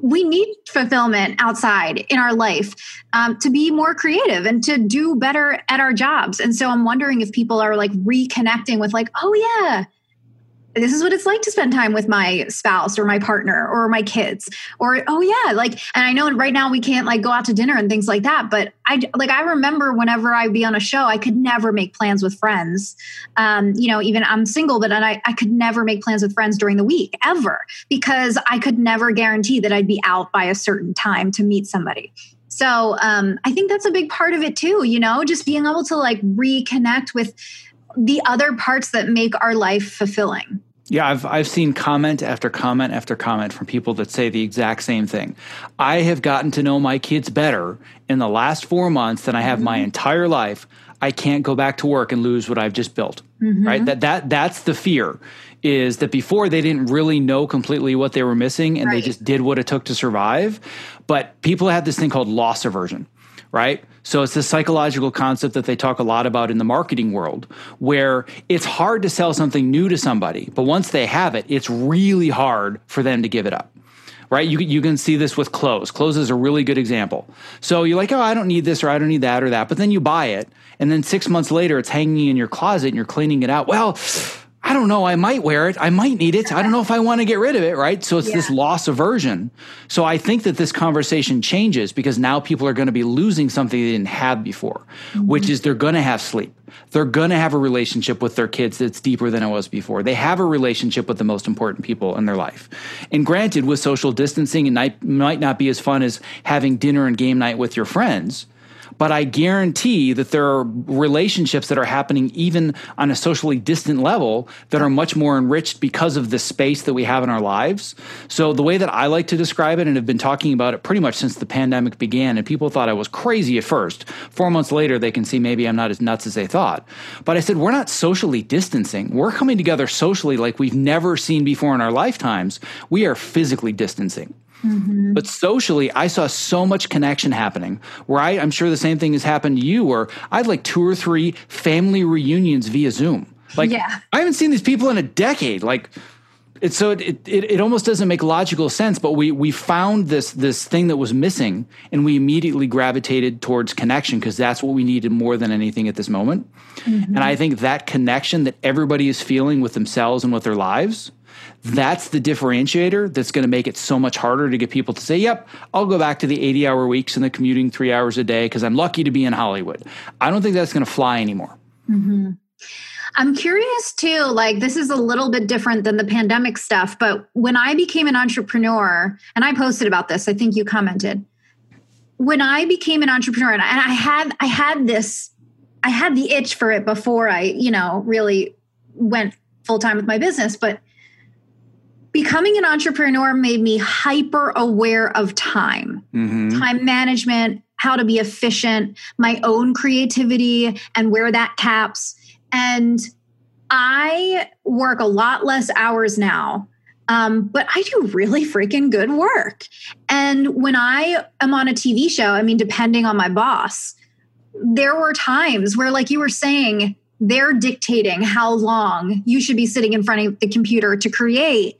we need fulfillment outside in our life um, to be more creative and to do better at our jobs. And so I'm wondering if people are like reconnecting with like, oh yeah, this is what it's like to spend time with my spouse or my partner or my kids, or, oh yeah. Like, and I know right now we can't like go out to dinner and things like that, but I like, I remember whenever I'd be on a show, I could never make plans with friends. Um, you know, even I'm single, but I, I could never make plans with friends during the week ever, because I could never guarantee that I'd be out by a certain time to meet somebody. So um, I think that's a big part of it too, you know, just being able to like reconnect with the other parts that make our life fulfilling. Yeah, I've I've seen comment after comment after comment from people that say the exact same thing. I have gotten to know my kids better in the last four months than I have mm-hmm. my entire life. I can't go back to work and lose what I've just built. Mm-hmm. Right? That that that's the fear, is that before they didn't really know completely what they were missing, and right. they just did what it took to survive. But people have this thing called loss aversion, right? So it's this psychological concept that they talk a lot about in the marketing world, where it's hard to sell something new to somebody, but once they have it, it's really hard for them to give it up, right? You, you can see this with clothes. Clothes is a really good example. So you're like, oh, I don't need this, or I don't need that or that, but then you buy it, and then six months later, it's hanging in your closet and you're cleaning it out. Well, I don't know. I might wear it. I might need it. I don't know if I want to get rid of it, right? So it's yeah. this loss aversion. So I think that this conversation changes because now people are going to be losing something they didn't have before, mm-hmm. which is they're going to have sleep. They're going to have a relationship with their kids that's deeper than it was before. They have a relationship with the most important people in their life. And granted, with social distancing, it might, might not be as fun as having dinner and game night with your friends. But I guarantee that there are relationships that are happening even on a socially distant level that are much more enriched because of the space that we have in our lives. So the way that I like to describe it, and have been talking about it pretty much since the pandemic began, and people thought I was crazy at first. Four months later, they can see maybe I'm not as nuts as they thought. But I said, we're not socially distancing. We're coming together socially like we've never seen before in our lifetimes. We are physically distancing. Mm-hmm. But socially, I saw so much connection happening, where I, I'm sure the same thing has happened to you, where I had like two or three family reunions via Zoom. Like, yeah. I haven't seen these people in a decade. Like, it's so it, it, it almost doesn't make logical sense, but we we found this this thing that was missing, and we immediately gravitated towards connection because that's what we needed more than anything at this moment. Mm-hmm. And I think that connection that everybody is feeling with themselves and with their lives, that's the differentiator that's going to make it so much harder to get people to say, yep, I'll go back to the eighty-hour weeks and the commuting three hours a day because I'm lucky to be in Hollywood. I don't think that's going to fly anymore. Mm-hmm. I'm curious too, like this is a little bit different than the pandemic stuff, but when I became an entrepreneur, and I posted about this, I think you commented, when I became an entrepreneur, and I had, I had this, I had the itch for it before I, you know, really went full time with my business, but Becoming an entrepreneur made me hyper aware of time, mm-hmm. time management, how to be efficient, my own creativity and where that caps. And I work a lot less hours now, um, but I do really freaking good work. And when I am on a T V show, I mean, depending on my boss, there were times where, like you were saying, they're dictating how long you should be sitting in front of the computer to create.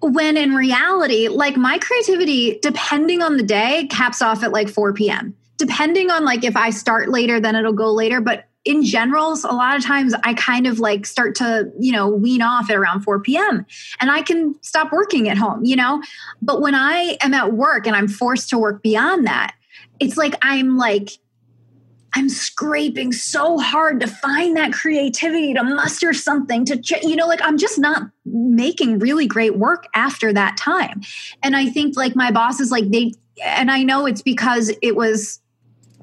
When in reality, like my creativity, depending on the day, caps off at like four p.m. Depending on like if I start later, then it'll go later. But in general, a lot of times I kind of like start to, you know, wean off at around four p.m. and I can stop working at home, you know. But when I am at work and I'm forced to work beyond that, it's like I'm like, I'm scraping so hard to find that creativity, to muster something, to, ch- you know, like I'm just not making really great work after that time. And I think like my bosses, like they, and I know it's because it was,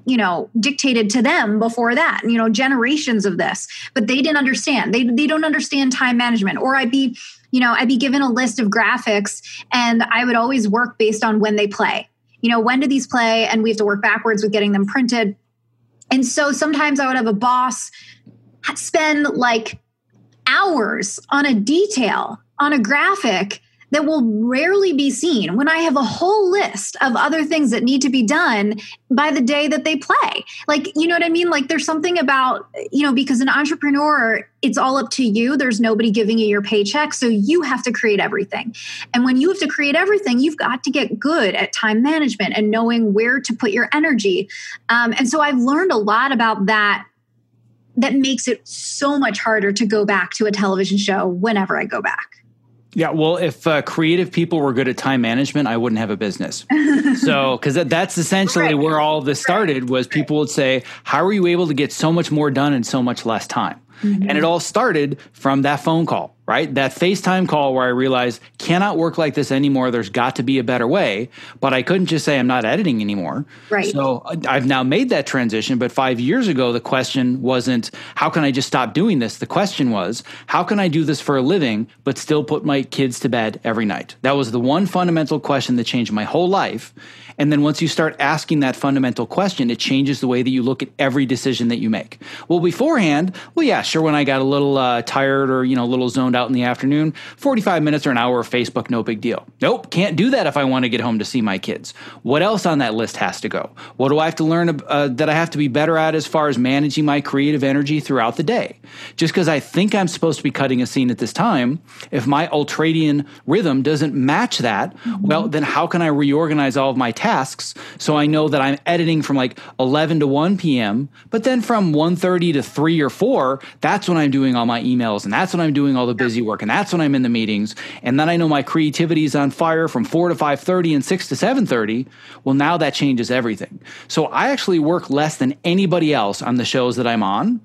you know, dictated to them before that, you know, generations of this, but they didn't understand. They they don't understand time management. Or I'd be, you know, I'd be given a list of graphics and I would always work based on when they play. You know, when do these play? And we have to work backwards with getting them printed. And so sometimes I would have a boss spend like hours on a detail, on a graphic that will rarely be seen when I have a whole list of other things that need to be done by the day that they play. Like, you know what I mean? Like there's something about, you know, because an entrepreneur, it's all up to you. There's nobody giving you your paycheck. So you have to create everything. And when you have to create everything, you've got to get good at time management and knowing where to put your energy. Um, and so I've learned a lot about that. That makes it so much harder to go back to a television show whenever I go back. Yeah, well, if uh, creative people were good at time management, I wouldn't have a business. So, because that, that's essentially right. where all of this started was people would say, how are you able to get so much more done in so much less time? Mm-hmm. And it all started from that phone call, right? That FaceTime call where I realized, cannot work like this anymore. There's got to be a better way. But I couldn't just say I'm not editing anymore. Right. So I've now made that transition. But five years ago, the question wasn't, how can I just stop doing this? The question was, how can I do this for a living, but still put my kids to bed every night? That was the one fundamental question that changed my whole life. And then once you start asking that fundamental question, it changes the way that you look at every decision that you make. Well, beforehand, well, yeah, sure, when I got a little uh, tired or, you know, a little zoned out in the afternoon, forty-five minutes or an hour of Facebook, no big deal. Nope, can't do that if I want to get home to see my kids. What else on that list has to go? What do I have to learn uh, that I have to be better at as far as managing my creative energy throughout the day? Just because I think I'm supposed to be cutting a scene at this time, if my ultradian rhythm doesn't match that, mm-hmm. well, then how can I reorganize all of my tasks so I know that I'm editing from like eleven to one p.m., but then from one thirty to three or four, that's when I'm doing all my emails and that's when I'm doing all the busy work and that's when I'm in the meetings. And then I know my creativity is on fire from four to five thirty and six to seven thirty. Well, now that changes everything. So I actually work less than anybody else on the shows that I'm on,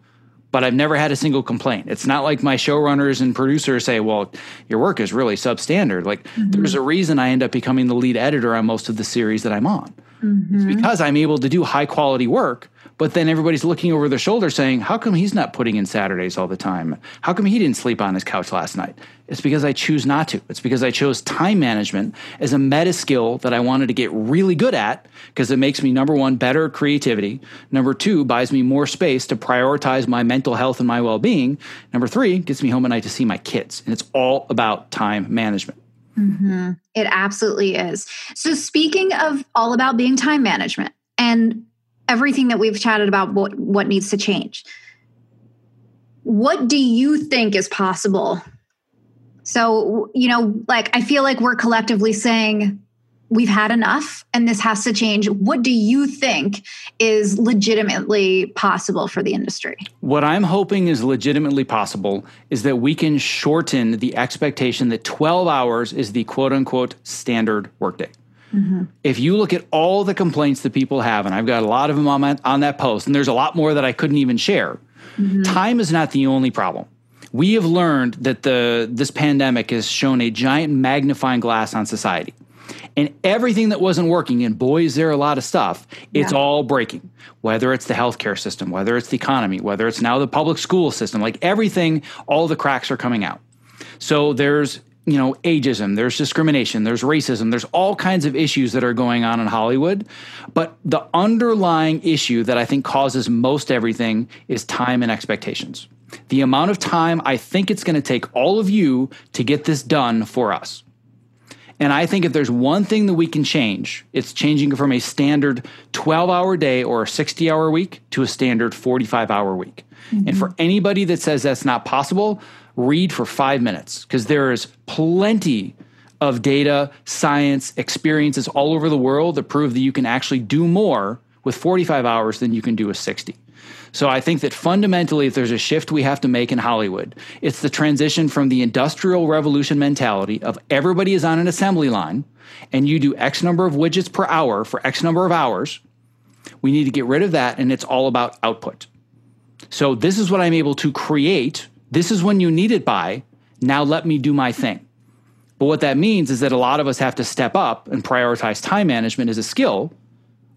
but I've never had a single complaint. It's not like my showrunners and producers say, well, your work is really substandard. Like mm-hmm. there's a reason I end up becoming the lead editor on most of the series that I'm on. Mm-hmm. It's because I'm able to do high quality work. But then everybody's looking over their shoulder saying, how come he's not putting in Saturdays all the time? How come he didn't sleep on his couch last night? It's because I choose not to. It's because I chose time management as a meta skill that I wanted to get really good at because it makes me, number one, better at creativity. Number two, buys me more space to prioritize my mental health and my well-being. Number three, gets me home at night to see my kids. And it's all about time management. Mm-hmm. It absolutely is. So speaking of all about being time management and everything that we've chatted about, what, what needs to change. What do you think is possible? So, you know, like, I feel like we're collectively saying we've had enough and this has to change. What do you think is legitimately possible for the industry? What I'm hoping is legitimately possible is that we can shorten the expectation that twelve hours is the quote unquote standard workday. Mm-hmm. If you look at all the complaints that people have, and I've got a lot of them on, my, on that post, and there's a lot more that I couldn't even share, mm-hmm. time is not the only problem. We have learned that the this pandemic has shown a giant magnifying glass on society. And everything that wasn't working, and boy, is there a lot of stuff, it's yeah. all breaking. Whether it's the healthcare system, whether it's the economy, whether it's now the public school system, like everything, all the cracks are coming out. So there's you know, ageism, there's discrimination, there's racism, there's all kinds of issues that are going on in Hollywood. But the underlying issue that I think causes most everything is time and expectations. The amount of time I think it's going to take all of you to get this done for us. And I think if there's one thing that we can change, it's changing from a standard twelve-hour day or a sixty-hour week to a standard forty-five-hour week. Mm-hmm. And for anybody that says that's not possible, read for five minutes because there is plenty of data, science, experiences all over the world that prove that you can actually do more with forty-five hours than you can do with sixty. So I think that fundamentally, if there's a shift we have to make in Hollywood, it's the transition from the Industrial Revolution mentality of everybody is on an assembly line and you do X number of widgets per hour for X number of hours. We need to get rid of that, and it's all about output. So this is what I'm able to create. This is when you need it by. Now let me do my thing. But what that means is that a lot of us have to step up and prioritize time management as a skill.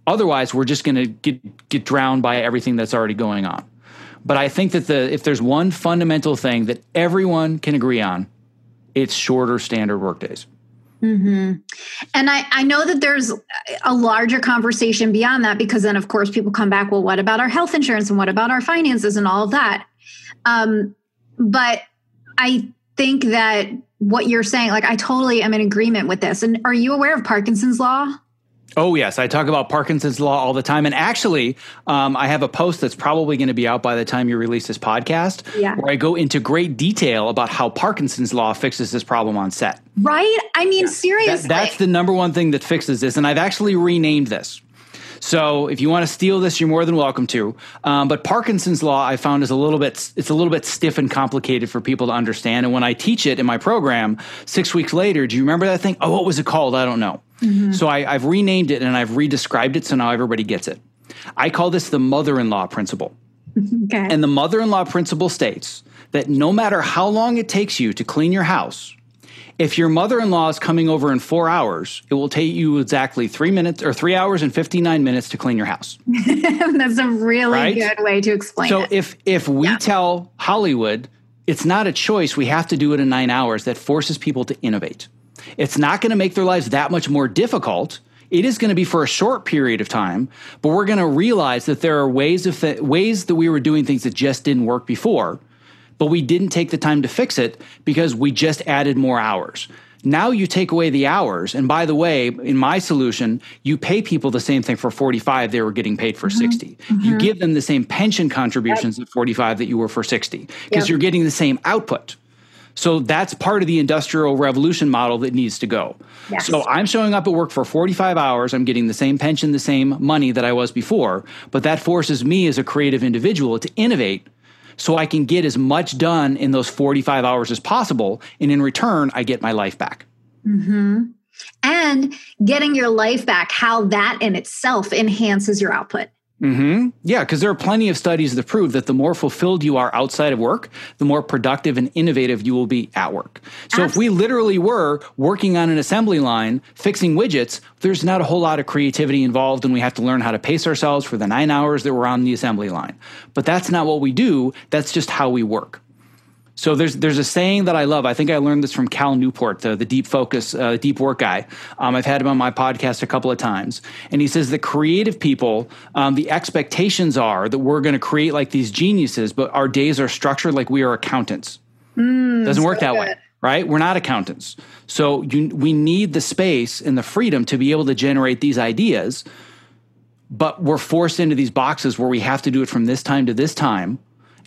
Otherwise, we're just going to get get drowned by everything that's already going on. But I think that the if there's one fundamental thing that everyone can agree on, it's shorter standard workdays. Mm-hmm. And I, I know that there's a larger conversation beyond that, because then, of course, people come back, well, what about our health insurance and what about our finances and all of that? Um, but I think that what you're saying, like, I totally am in agreement with this. And are you aware of Parkinson's Law? Oh, yes. I talk about Parkinson's Law all the time. And actually, um, I have a post that's probably going to be out by the time you release this podcast, yeah. where I go into great detail about how Parkinson's Law fixes this problem on set. Right? I mean, yeah. seriously. That, that's the number one thing that fixes this. And I've actually renamed this. So if you want to steal this, you're more than welcome to. Um, but Parkinson's Law, I found, is a little bit, it's a little bit stiff and complicated for people to understand. And when I teach it in my program six weeks later, do you remember that thing? Oh, what was it called? I don't know. Mm-hmm. So I, I've renamed it and I've redescribed it. So now everybody gets it. I call this the mother-in-law principle. Okay. And the mother-in-law principle states that no matter how long it takes you to clean your house, if your mother-in-law is coming over in four hours, it will take you exactly three minutes or three hours and fifty-nine minutes to clean your house. That's a really right? good way to explain so it. So if if we yeah. tell Hollywood it's not a choice, we have to do it in nine hours, that forces people to innovate. It's not going to make their lives that much more difficult. It is going to be for a short period of time, but we're going to realize that there are ways of th- ways that we were doing things that just didn't work before, but we didn't take the time to fix it because we just added more hours. Now you take away the hours, and by the way, in my solution, you pay people the same thing for forty-five they were getting paid for mm-hmm. sixty. Mm-hmm. You give them the same pension contributions right. at forty-five that you were for sixty because yep. you're getting the same output. So that's part of the Industrial Revolution model that needs to go. Yes. So I'm showing up at work for forty-five hours. I'm getting the same pension, the same money that I was before, but that forces me as a creative individual to innovate so I can get as much done in those forty-five hours as possible. And in return, I get my life back. Mm-hmm. And getting your life back, how that in itself enhances your output. Mm-hmm. Yeah, because there are plenty of studies that prove that the more fulfilled you are outside of work, the more productive and innovative you will be at work. So Absolutely. If we literally were working on an assembly line, fixing widgets, there's not a whole lot of creativity involved, and we have to learn how to pace ourselves for the nine hours that we're on the assembly line. But that's not what we do. That's just how we work. So there's there's a saying that I love. I think I learned this from Cal Newport, the, the deep focus, uh, deep work guy. Um, I've had him on my podcast a couple of times. And he says that creative people, um, the expectations are that we're going to create like these geniuses, but our days are structured like we are accountants. Mm, Doesn't work so that good. way, right? We're not accountants. So you, we need the space and the freedom to be able to generate these ideas, but we're forced into these boxes where we have to do it from this time to this time.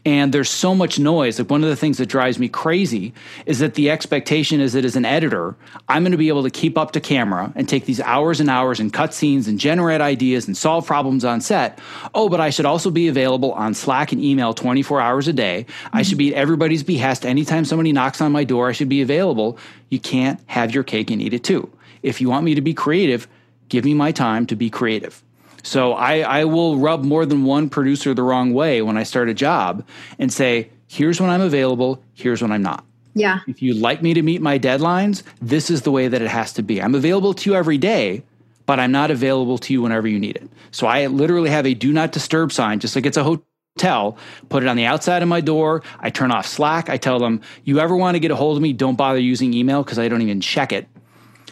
And there's so much noise. Like, one of the things that drives me crazy is that the expectation is that as an editor, I'm going to be able to keep up to camera and take these hours and hours and cut scenes and generate ideas and solve problems on set. Oh, but I should also be available on Slack and email twenty-four hours a day. Mm-hmm. I should be at everybody's behest. Anytime somebody knocks on my door, I should be available. You can't have your cake and eat it too. If you want me to be creative, give me my time to be creative. So I, I will rub more than one producer the wrong way when I start a job and say, here's when I'm available, here's when I'm not. Yeah. If you'd like me to meet my deadlines, this is the way that it has to be. I'm available to you every day, but I'm not available to you whenever you need it. So I literally have a do not disturb sign, just like it's a hotel tell, put it on the outside of my door. I turn off Slack. I tell them, you ever want to get a hold of me, don't bother using email because I don't even check it.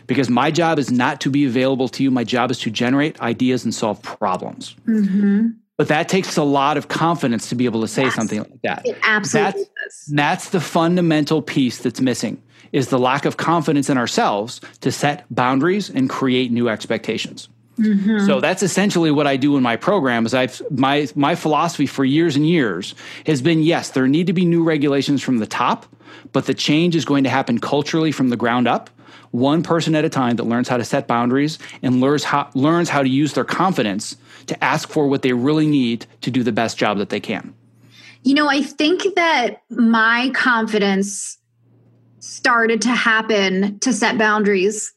Because my job is not to be available to you. My job is to generate ideas and solve problems. Mm-hmm. But that takes a lot of confidence to be able to say yes. something like that. It absolutely that's, does. That's the fundamental piece that's missing, is the lack of confidence in ourselves to set boundaries and create new expectations. Mm-hmm. So that's essentially what I do in my program. Is I've my my philosophy for years and years has been, yes, there need to be new regulations from the top, but the change is going to happen culturally from the ground up, one person at a time that learns how to set boundaries and learns how learns how to use their confidence to ask for what they really need to do the best job that they can. You know, I think that my confidence started to happen to set boundaries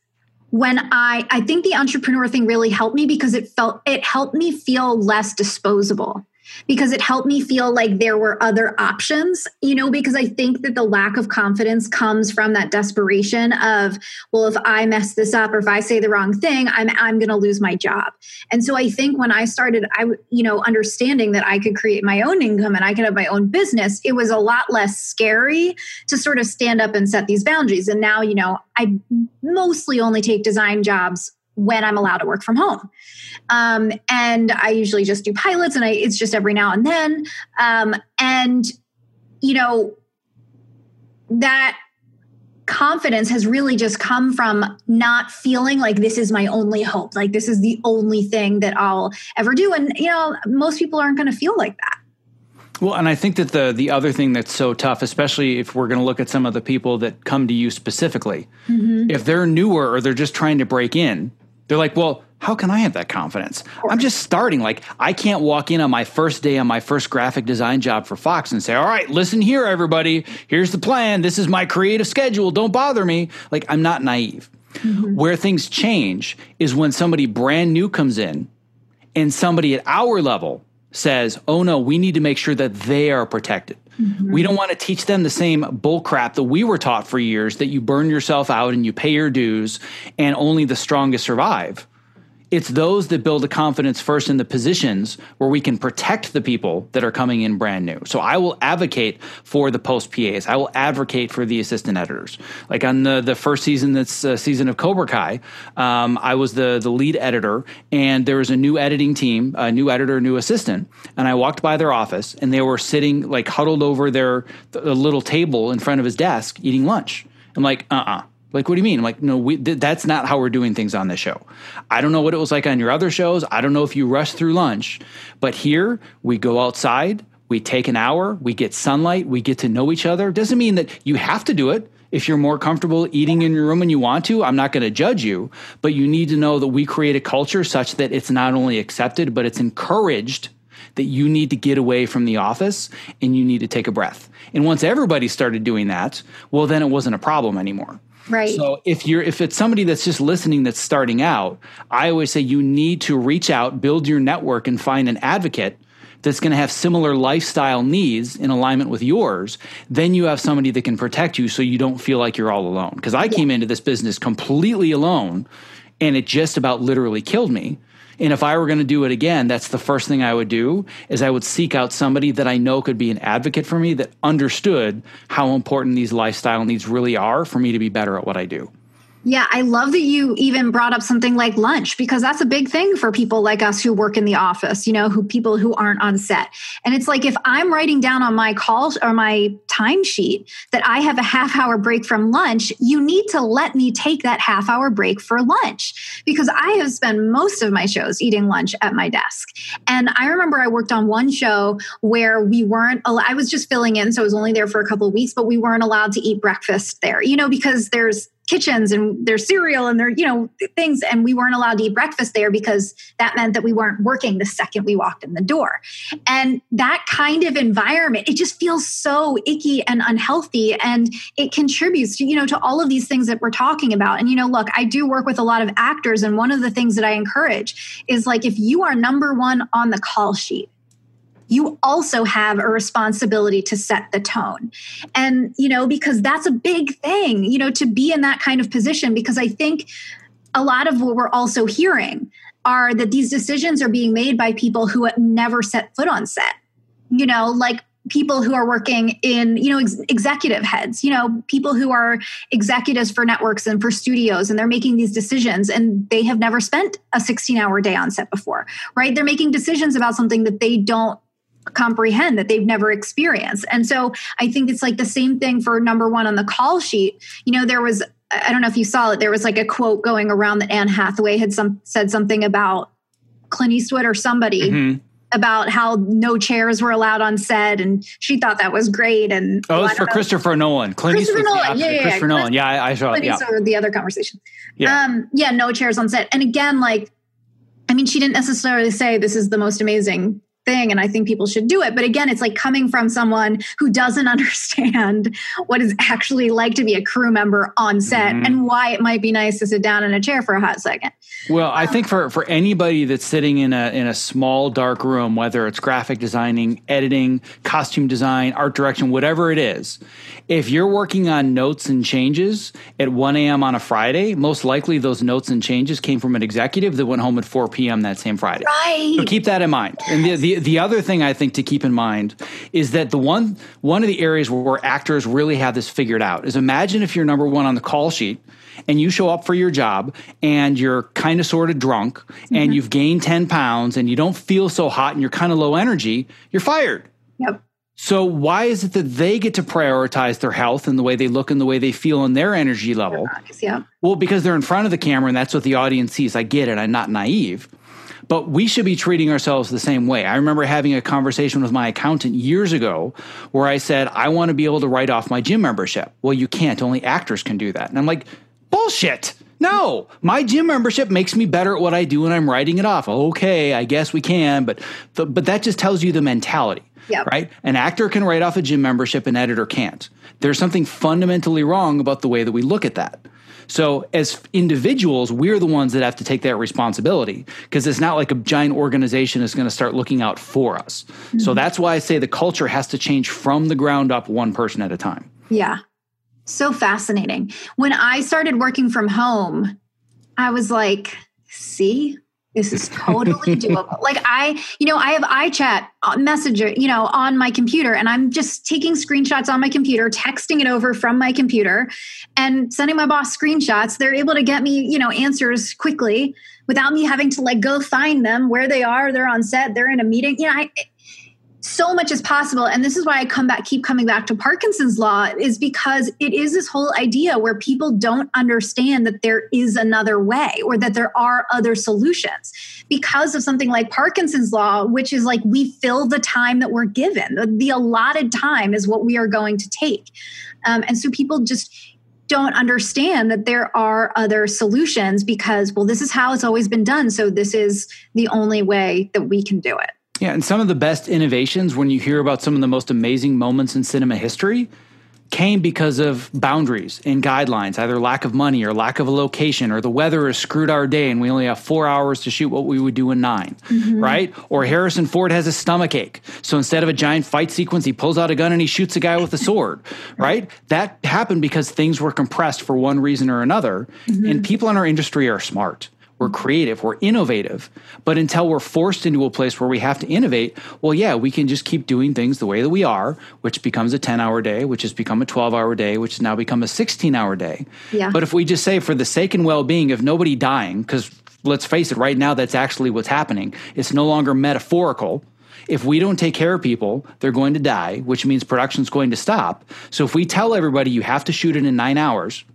when I, I think the entrepreneur thing really helped me because it felt, it helped me feel less disposable, because it helped me feel like there were other options, you know, because I think that the lack of confidence comes from that desperation of, well, if I mess this up or if I say the wrong thing, I'm, I'm going to lose my job. And so I think when I started, I, you know, understanding that I could create my own income and I could have my own business, it was a lot less scary to sort of stand up and set these boundaries. And now, you know, I mostly only take design jobs when I'm allowed to work from home. Um, and I usually just do pilots and I, it's just every now and then. Um, and, you know, that confidence has really just come from not feeling like this is my only hope. Like this is the only thing that I'll ever do. And, you know, most people aren't going to feel like that. Well, and I think that the the other thing that's so tough, especially if we're going to look at some of the people that come to you specifically, mm-hmm. if they're newer or they're just trying to break in, they're like, well, how can I have that confidence? I'm just starting. Like, I can't walk in on my first day on my first graphic design job for Fox and say, all right, listen here, everybody. Here's the plan. This is my creative schedule. Don't bother me. Like, I'm not naive. Mm-hmm. Where things change is when somebody brand new comes in and somebody at our level says, oh no, we need to make sure that they are protected. Mm-hmm. We don't want to teach them the same bull crap that we were taught for years, that you burn yourself out and you pay your dues and only the strongest survive. It's those that build the confidence first in the positions where we can protect the people that are coming in brand new. So I will advocate for the post P As. I will advocate for the assistant editors. Like on the, the first season, that's a season of Cobra Kai, um, I was the, the lead editor, and there was a new editing team, a new editor, new assistant. And I walked by their office and they were sitting like huddled over their th- a little table in front of his desk eating lunch. I'm like, uh-uh. Like, what do you mean? I'm like, no, we, th- that's not how we're doing things on this show. I don't know what it was like on your other shows. I don't know if you rush through lunch, but here we go outside, we take an hour, we get sunlight, we get to know each other. Doesn't mean that you have to do it. If you're more comfortable eating in your room and you want to, I'm not going to judge you, but you need to know that we create a culture such that it's not only accepted, but it's encouraged that you need to get away from the office and you need to take a breath. And once everybody started doing that, well, then it wasn't a problem anymore. Right. So if you're, if it's somebody that's just listening, that's starting out, I always say you need to reach out, build your network, and find an advocate that's going to have similar lifestyle needs in alignment with yours. Then you have somebody that can protect you so you don't feel like you're all alone. Because I yeah. came into this business completely alone, and it just about literally killed me. And if I were going to do it again, that's the first thing I would do, is I would seek out somebody that I know could be an advocate for me, that understood how important these lifestyle needs really are for me to be better at what I do. Yeah, I love that you even brought up something like lunch, because that's a big thing for people like us who work in the office, you know, who people who aren't on set. And it's like, if I'm writing down on my calls or my timesheet that I have a half hour break from lunch, you need to let me take that half hour break for lunch, because I have spent most of my shows eating lunch at my desk. And I remember I worked on one show where we weren't, I was just filling in, so I was only there for a couple of weeks, but we weren't allowed to eat breakfast there, you know, because there's kitchens and their cereal and their, you know, things. And we weren't allowed to eat breakfast there because that meant that we weren't working the second we walked in the door. And that kind of environment, it just feels so icky and unhealthy. And it contributes to, you know, to all of these things that we're talking about. And, you know, look, I do work with a lot of actors. And one of the things that I encourage is, like, if you are number one on the call sheet, you also have a responsibility to set the tone. And, you know, because that's a big thing, you know, to be in that kind of position, because I think a lot of what we're also hearing are that these decisions are being made by people who have never set foot on set. you know, like people who are working in, you know, ex- executive heads, you know, people who are executives for networks and for studios, and they're making these decisions and they have never spent a sixteen hour day on set before, right? They're making decisions about something that they don't comprehend, that they've never experienced. And so I think it's like the same thing for number one on the call sheet. You know, there was, I don't know if you saw it, there was like a quote going around that Anne Hathaway had some said something about Clint Eastwood or somebody. Mm-hmm. About how no chairs were allowed on set, and she thought that was great. And oh, it was for Christopher Nolan. Clint Christopher Eastwood, Nolan, yeah, yeah, Christopher yeah. Nolan, yeah, I, I saw it. Yeah, the other conversation. Yeah, um, yeah, no chairs on set. And again, like, I mean, she didn't necessarily say this is the most amazing thing, and I think people should do it. But again, it's like coming from someone who doesn't understand what it's actually like to be a crew member on set, mm-hmm. and why it might be nice to sit down in a chair for a hot second. Well, um, I think for, for anybody that's sitting in a in a small dark room, whether it's graphic designing, editing, costume design, art direction, whatever it is, if you're working on notes and changes at one a.m. on a Friday, most likely those notes and changes came from an executive that went home at four p.m. that same Friday. Right. So keep that in mind. Yes. And the, the The other thing I think to keep in mind is that the one one of the areas where actors really have this figured out is, imagine if you're number one on the call sheet and you show up for your job and you're kind of sort of drunk, mm-hmm. and you've gained ten pounds and you don't feel so hot and you're kind of low energy, you're fired. Yep. So why is it that they get to prioritize their health and the way they look and the way they feel and their energy level? Yeah. Well, because they're in front of the camera and that's what the audience sees. I get it. I'm not naive. But we should be treating ourselves the same way. I remember having a conversation with my accountant years ago where I said, I want to be able to write off my gym membership. Well, you can't. Only actors can do that. And I'm like, bullshit. No, my gym membership makes me better at what I do and I'm writing it off. Okay, I guess we can. But the, but that just tells you the mentality, yep. right? An actor can write off a gym membership, an editor can't. There's something fundamentally wrong about the way that we look at that. So as individuals, we're the ones that have to take that responsibility, because it's not like a giant organization is going to start looking out for us. Mm-hmm. So that's why I say the culture has to change from the ground up, one person at a time. Yeah. So fascinating. When I started working from home, I was like, see, this is totally doable. Like I, you know, I have iChat Messenger, you know, on my computer, and I'm just taking screenshots on my computer, texting it over from my computer and sending my boss screenshots. They're able to get me, you know, answers quickly without me having to like go find them where they are. They're on set, they're in a meeting. You know, I, so much is possible. And this is why I come back, keep coming back to Parkinson's Law, is because it is this whole idea where people don't understand that there is another way, or that there are other solutions, because of something like Parkinson's Law, which is like we fill the time that we're given. The, the allotted time is what we are going to take. Um, and so people just don't understand that there are other solutions, because, well, this is how it's always been done. So this is the only way that we can do it. Yeah, and some of the best innovations, when you hear about some of the most amazing moments in cinema history, came because of boundaries and guidelines, either lack of money or lack of a location, or the weather has screwed our day and we only have four hours to shoot what we would do in nine, mm-hmm. right? Or Harrison Ford has a stomachache, so instead of a giant fight sequence, he pulls out a gun and he shoots a guy with a sword, right? That happened because things were compressed for one reason or another, mm-hmm. and people in our industry are smart. We're creative, we're innovative, but until we're forced into a place where we have to innovate, well, yeah, we can just keep doing things the way that we are, which becomes a ten-hour day, which has become a twelve-hour day, which has now become a sixteen-hour day. Yeah. But if we just say, for the sake and well-being of nobody dying, because let's face it, right now that's actually what's happening. It's no longer metaphorical. If we don't take care of people, they're going to die, which means production's going to stop. So if we tell everybody you have to shoot it in nine hours—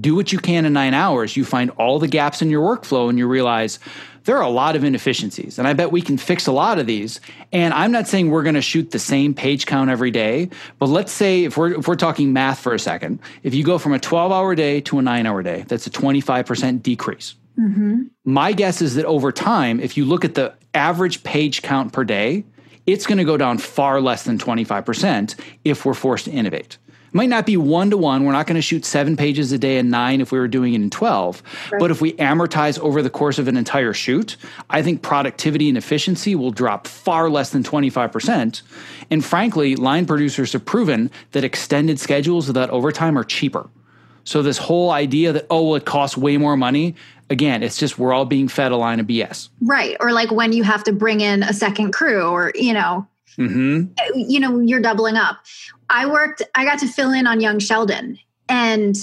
do what you can in nine hours, you find all the gaps in your workflow and you realize there are a lot of inefficiencies. And I bet we can fix a lot of these. And I'm not saying we're going to shoot the same page count every day, but let's say if we're, if we're talking math for a second, if you go from a twelve-hour day to a nine-hour day, that's a twenty-five percent decrease. Mm-hmm. My guess is that over time, if you look at the average page count per day, it's going to go down far less than twenty-five percent if we're forced to innovate. Might not be one-to-one. We're not going to shoot seven pages a day and nine if we were doing it in twelve. Right. But if we amortize over the course of an entire shoot, I think productivity and efficiency will drop far less than twenty-five percent. And frankly, line producers have proven that extended schedules without overtime are cheaper. So this whole idea that, oh, well, it costs way more money— again, it's just we're all being fed a line of B S. Right. Or like when you have to bring in a second crew, or, you know. Mm-hmm. You know, you're doubling up. I worked, I got to fill in on Young Sheldon, and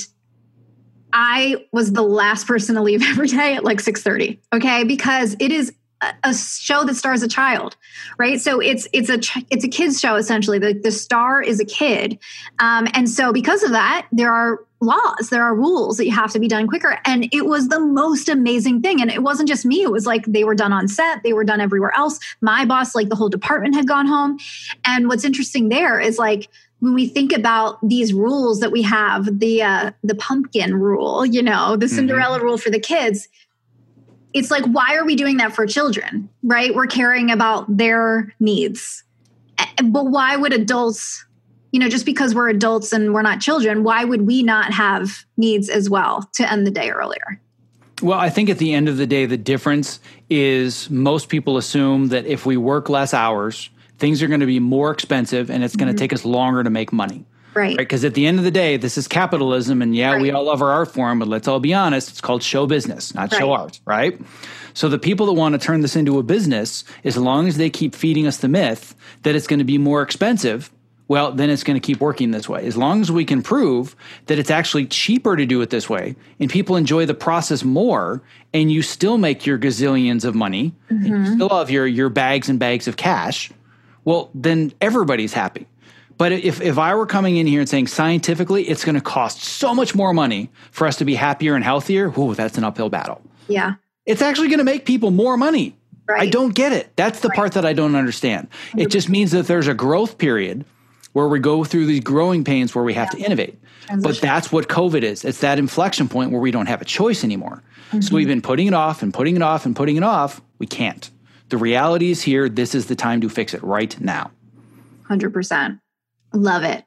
I was the last person to leave every day at like six thirty. Okay. Because it is a, a show that stars a child, right? So it's, it's a, it's a kid's show, essentially. The, the star is a kid. Um, and so because of that, there are laws, there are rules that you have to be done quicker. And it was the most amazing thing. And it wasn't just me. It was like, they were done on set. They were done everywhere else. My boss, like the whole department had gone home. And what's interesting there is like, when we think about these rules that we have, the uh, the pumpkin rule, you know, the Cinderella mm-hmm. rule for the kids, it's like, why are we doing that for children, right? We're caring about their needs. But why would adults, you know, just because we're adults and we're not children, why would we not have needs as well to end the day earlier? Well, I think at the end of the day, the difference is most people assume that if we work less hours, things are going to be more expensive and it's going to mm-hmm. take us longer to make money. Right. Because right? at the end of the day, this is capitalism. And yeah, right. we all love our art form, but let's all be honest, it's called show business, not right. show art, right? So the people that want to turn this into a business, as long as they keep feeding us the myth that it's going to be more expensive, well, then it's going to keep working this way. As long as we can prove that it's actually cheaper to do it this way and people enjoy the process more and you still make your gazillions of money, mm-hmm. and you still have your, your bags and bags of cash, well, then everybody's happy. But if, if I were coming in here and saying scientifically, it's going to cost so much more money for us to be happier and healthier, ooh, that's an uphill battle. Yeah. It's actually going to make people more money. Right. I don't get it. That's the right. part that I don't understand. It just means that there's a growth period where we go through these growing pains where we have yeah. to innovate. Transition. But that's what COVID is. It's that inflection point where we don't have a choice anymore. Mm-hmm. So we've been putting it off and putting it off and putting it off. We can't. The reality is here. This is the time to fix it right now. one hundred percent. Love it.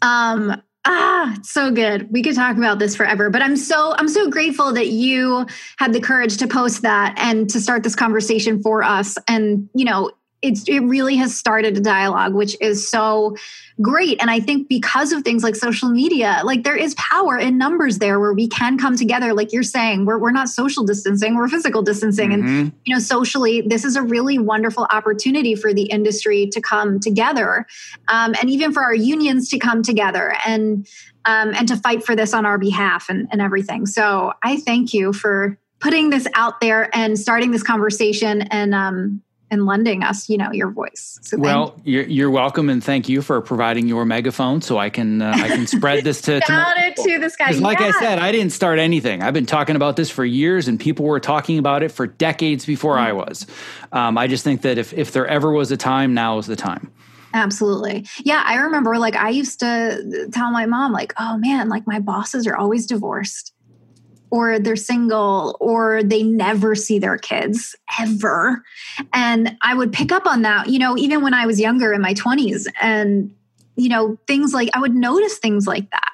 Um, ah, it's so good. We could talk about this forever, but I'm so, I'm so grateful that you had the courage to post that and to start this conversation for us. And, you know, it's, it really has started a dialogue, which is so great. And I think because of things like social media, like there is power in numbers there where we can come together. Like you're saying, we're, we're not social distancing, we're physical distancing. Mm-hmm. And, you know, socially, this is a really wonderful opportunity for the industry to come together. Um, and even for our unions to come together and, um, and to fight for this on our behalf and, and everything. So I thank you for putting this out there and starting this conversation and, um, and lending us, you know, your voice. So well, you're, you're welcome. And thank you for providing your megaphone so I can uh, I can spread this to, to, more it to this guy. Like yeah. I said, I didn't start anything. I've been talking about this for years and people were talking about it for decades before mm-hmm. I was. Um, I just think that if, if there ever was a time, now is the time. Absolutely. Yeah. I remember like I used to tell my mom like, oh man, like my bosses are always divorced or they're single, or they never see their kids, ever. And I would pick up on that, you know, even when I was younger in my twenties. And, you know, things like, I would notice things like that.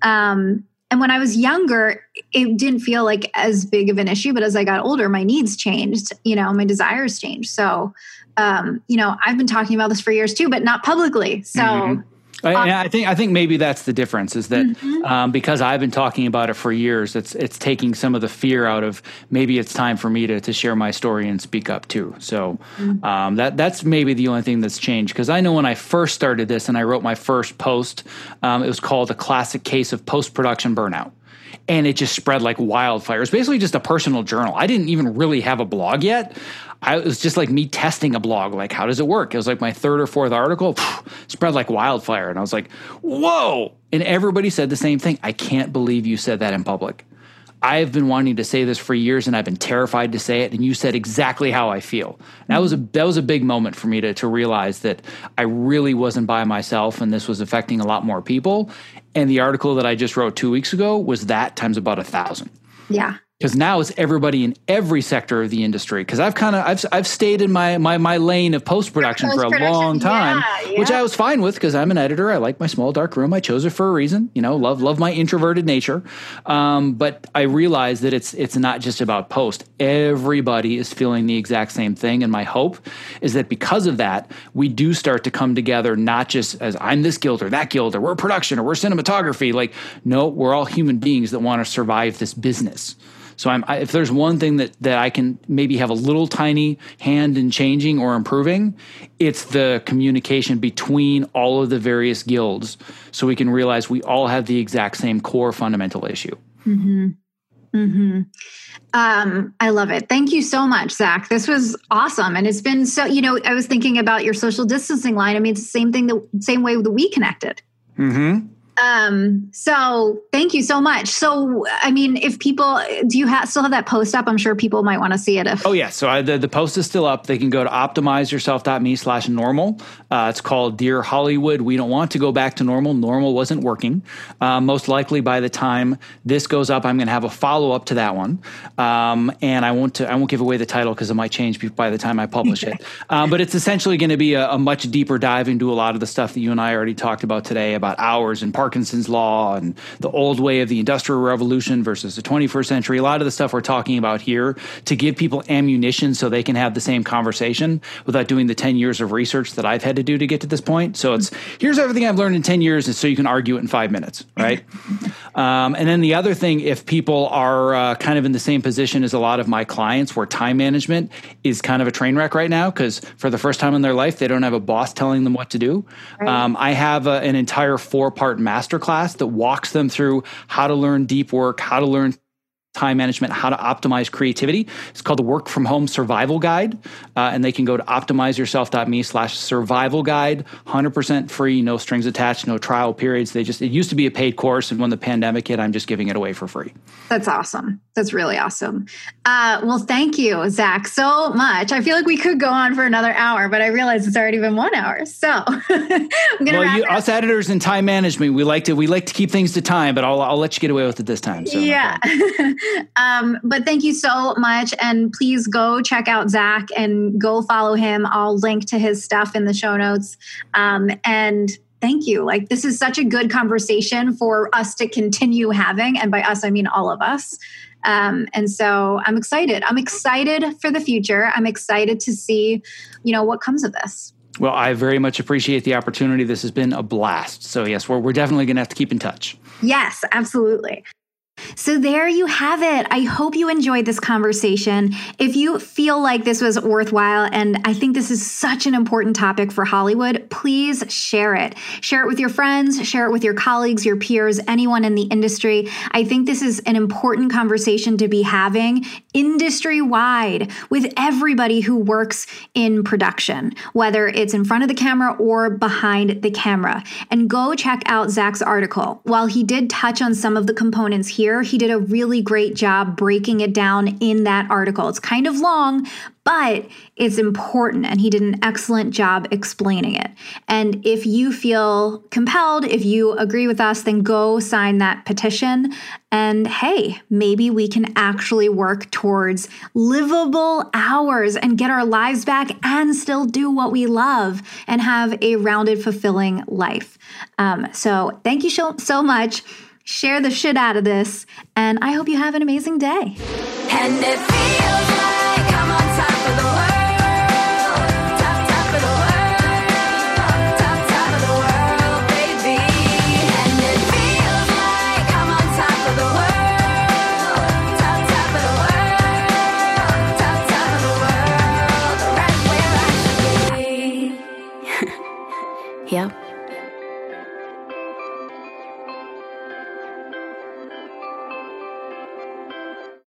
Um, and when I was younger, it didn't feel like as big of an issue. But as I got older, my needs changed, you know, my desires changed. So, um, you know, I've been talking about this for years too, but not publicly. So... Mm-hmm. And I think I think maybe that's the difference is that mm-hmm. um, because I've been talking about it for years, it's it's taking some of the fear out of maybe it's time for me to, to share my story and speak up too. So mm-hmm. um, that that's maybe the only thing that's changed, because I know when I first started this and I wrote my first post, um, it was called A Classic Case of Post-Production Burnout. And it just spread like wildfire. It was basically just a personal journal. I didn't even really have a blog yet. I, it was just like me testing a blog. Like, how does it work? It was like my third or fourth article phew, spread like wildfire. And I was like, whoa. And everybody said the same thing. I can't believe you said that in public. I've been wanting to say this for years and I've been terrified to say it. And you said exactly how I feel. And that was a, that was a big moment for me to, to realize that I really wasn't by myself and this was affecting a lot more people. And the article that I just wrote two weeks ago was that times about a thousand. Yeah. Because now it's everybody in every sector of the industry. Because I've kind of I've I've stayed in my my my lane of post production for a long time, yeah, yeah. which I was fine with because I'm an editor. I like my small dark room. I chose it for a reason. You know, love love my introverted nature. Um, but I realize that it's it's not just about post. Everybody is feeling the exact same thing. And my hope is that because of that, we do start to come together. Not just as I'm this guild or that guild or we're production or we're cinematography. Like no, we're all human beings that want to survive this business. So I'm, I, if there's one thing that, that I can maybe have a little tiny hand in changing or improving, it's the communication between all of the various guilds, so we can realize we all have the exact same core fundamental issue. Mm-hmm. Mm-hmm. Um, I love it. Thank you so much, Zach. This was awesome. And it's been so, you know, I was thinking about your social distancing line. I mean, it's the same thing, the same way that we connected. Mm-hmm. Um, so thank you so much. So, I mean, if people, do you have, still have that post up? I'm sure people might want to see it. If Oh yeah. So I, the, the post is still up. They can go to optimizeyourself.me slash normal. Uh, it's called Dear Hollywood. We don't want to go back to normal. Normal wasn't working. Uh, most likely by the time this goes up, I'm going to have a follow-up to that one. Um, and I won't, to, I won't give away the title cause it might change by the time I publish it. Um, but it's essentially going to be a, a much deeper dive into a lot of the stuff that you and I already talked about today, about hours and Parkinson's Law and the old way of the Industrial Revolution versus the twenty-first century. A lot of the stuff we're talking about here to give people ammunition so they can have the same conversation without doing the ten years of research that I've had to do to get to this point. So it's, here's everything I've learned in ten years, and so you can argue it in five minutes, right? um, and then the other thing, if people are uh, kind of in the same position as a lot of my clients where time management is kind of a train wreck right now because for the first time in their life, they don't have a boss telling them what to do. Right. Um, I have a, an entire four-part masterclass that walks them through how to learn deep work, how to learn time management, how to optimize creativity. It's called the Work From Home Survival Guide. Uh, and they can go to optimizeyourself.me slash survival guide, one hundred percent free, no strings attached, no trial periods. They just, it used to be a paid course. And when the pandemic hit, I'm just giving it away for free. That's awesome. That's really awesome. Uh, well, thank you, Zach, so much. I feel like we could go on for another hour, but I realize it's already been one hour. So I'm gonna well, you, us editors in time management, we like to, we like to keep things to time, but I'll, I'll let you get away with it this time. So yeah. No Um, but thank you so much. And please go check out Zach and go follow him. I'll link to his stuff in the show notes. Um, and thank you. Like, this is such a good conversation for us to continue having. And by us, I mean all of us. Um, and so I'm excited. I'm excited for the future. I'm excited to see, you know, what comes of this. Well, I very much appreciate the opportunity. This has been a blast. So yes, we're, we're definitely going to have to keep in touch. Yes, absolutely. So there you have it. I hope you enjoyed this conversation. If you feel like this was worthwhile, and I think this is such an important topic for Hollywood, please share it. Share it with your friends, share it with your colleagues, your peers, anyone in the industry. I think this is an important conversation to be having industry-wide with everybody who works in production, whether it's in front of the camera or behind the camera. And go check out Zach's article. While he did touch on some of the components here, he did a really great job breaking it down in that article. It's kind of long, but it's important, and he did an excellent job explaining it. And if you feel compelled, if you agree with us, then go sign that petition. And hey, maybe we can actually work towards livable hours and get our lives back and still do what we love and have a rounded, fulfilling life. Um, so thank you so, so much. Share the shit out of this, and I hope you have an amazing day. And it feels like I'm on top of the world, top, top of the world, top, top of the world, baby. And it feels like I'm on top of the world, top, top of the world, top, top of the world, right where I should be. Yep.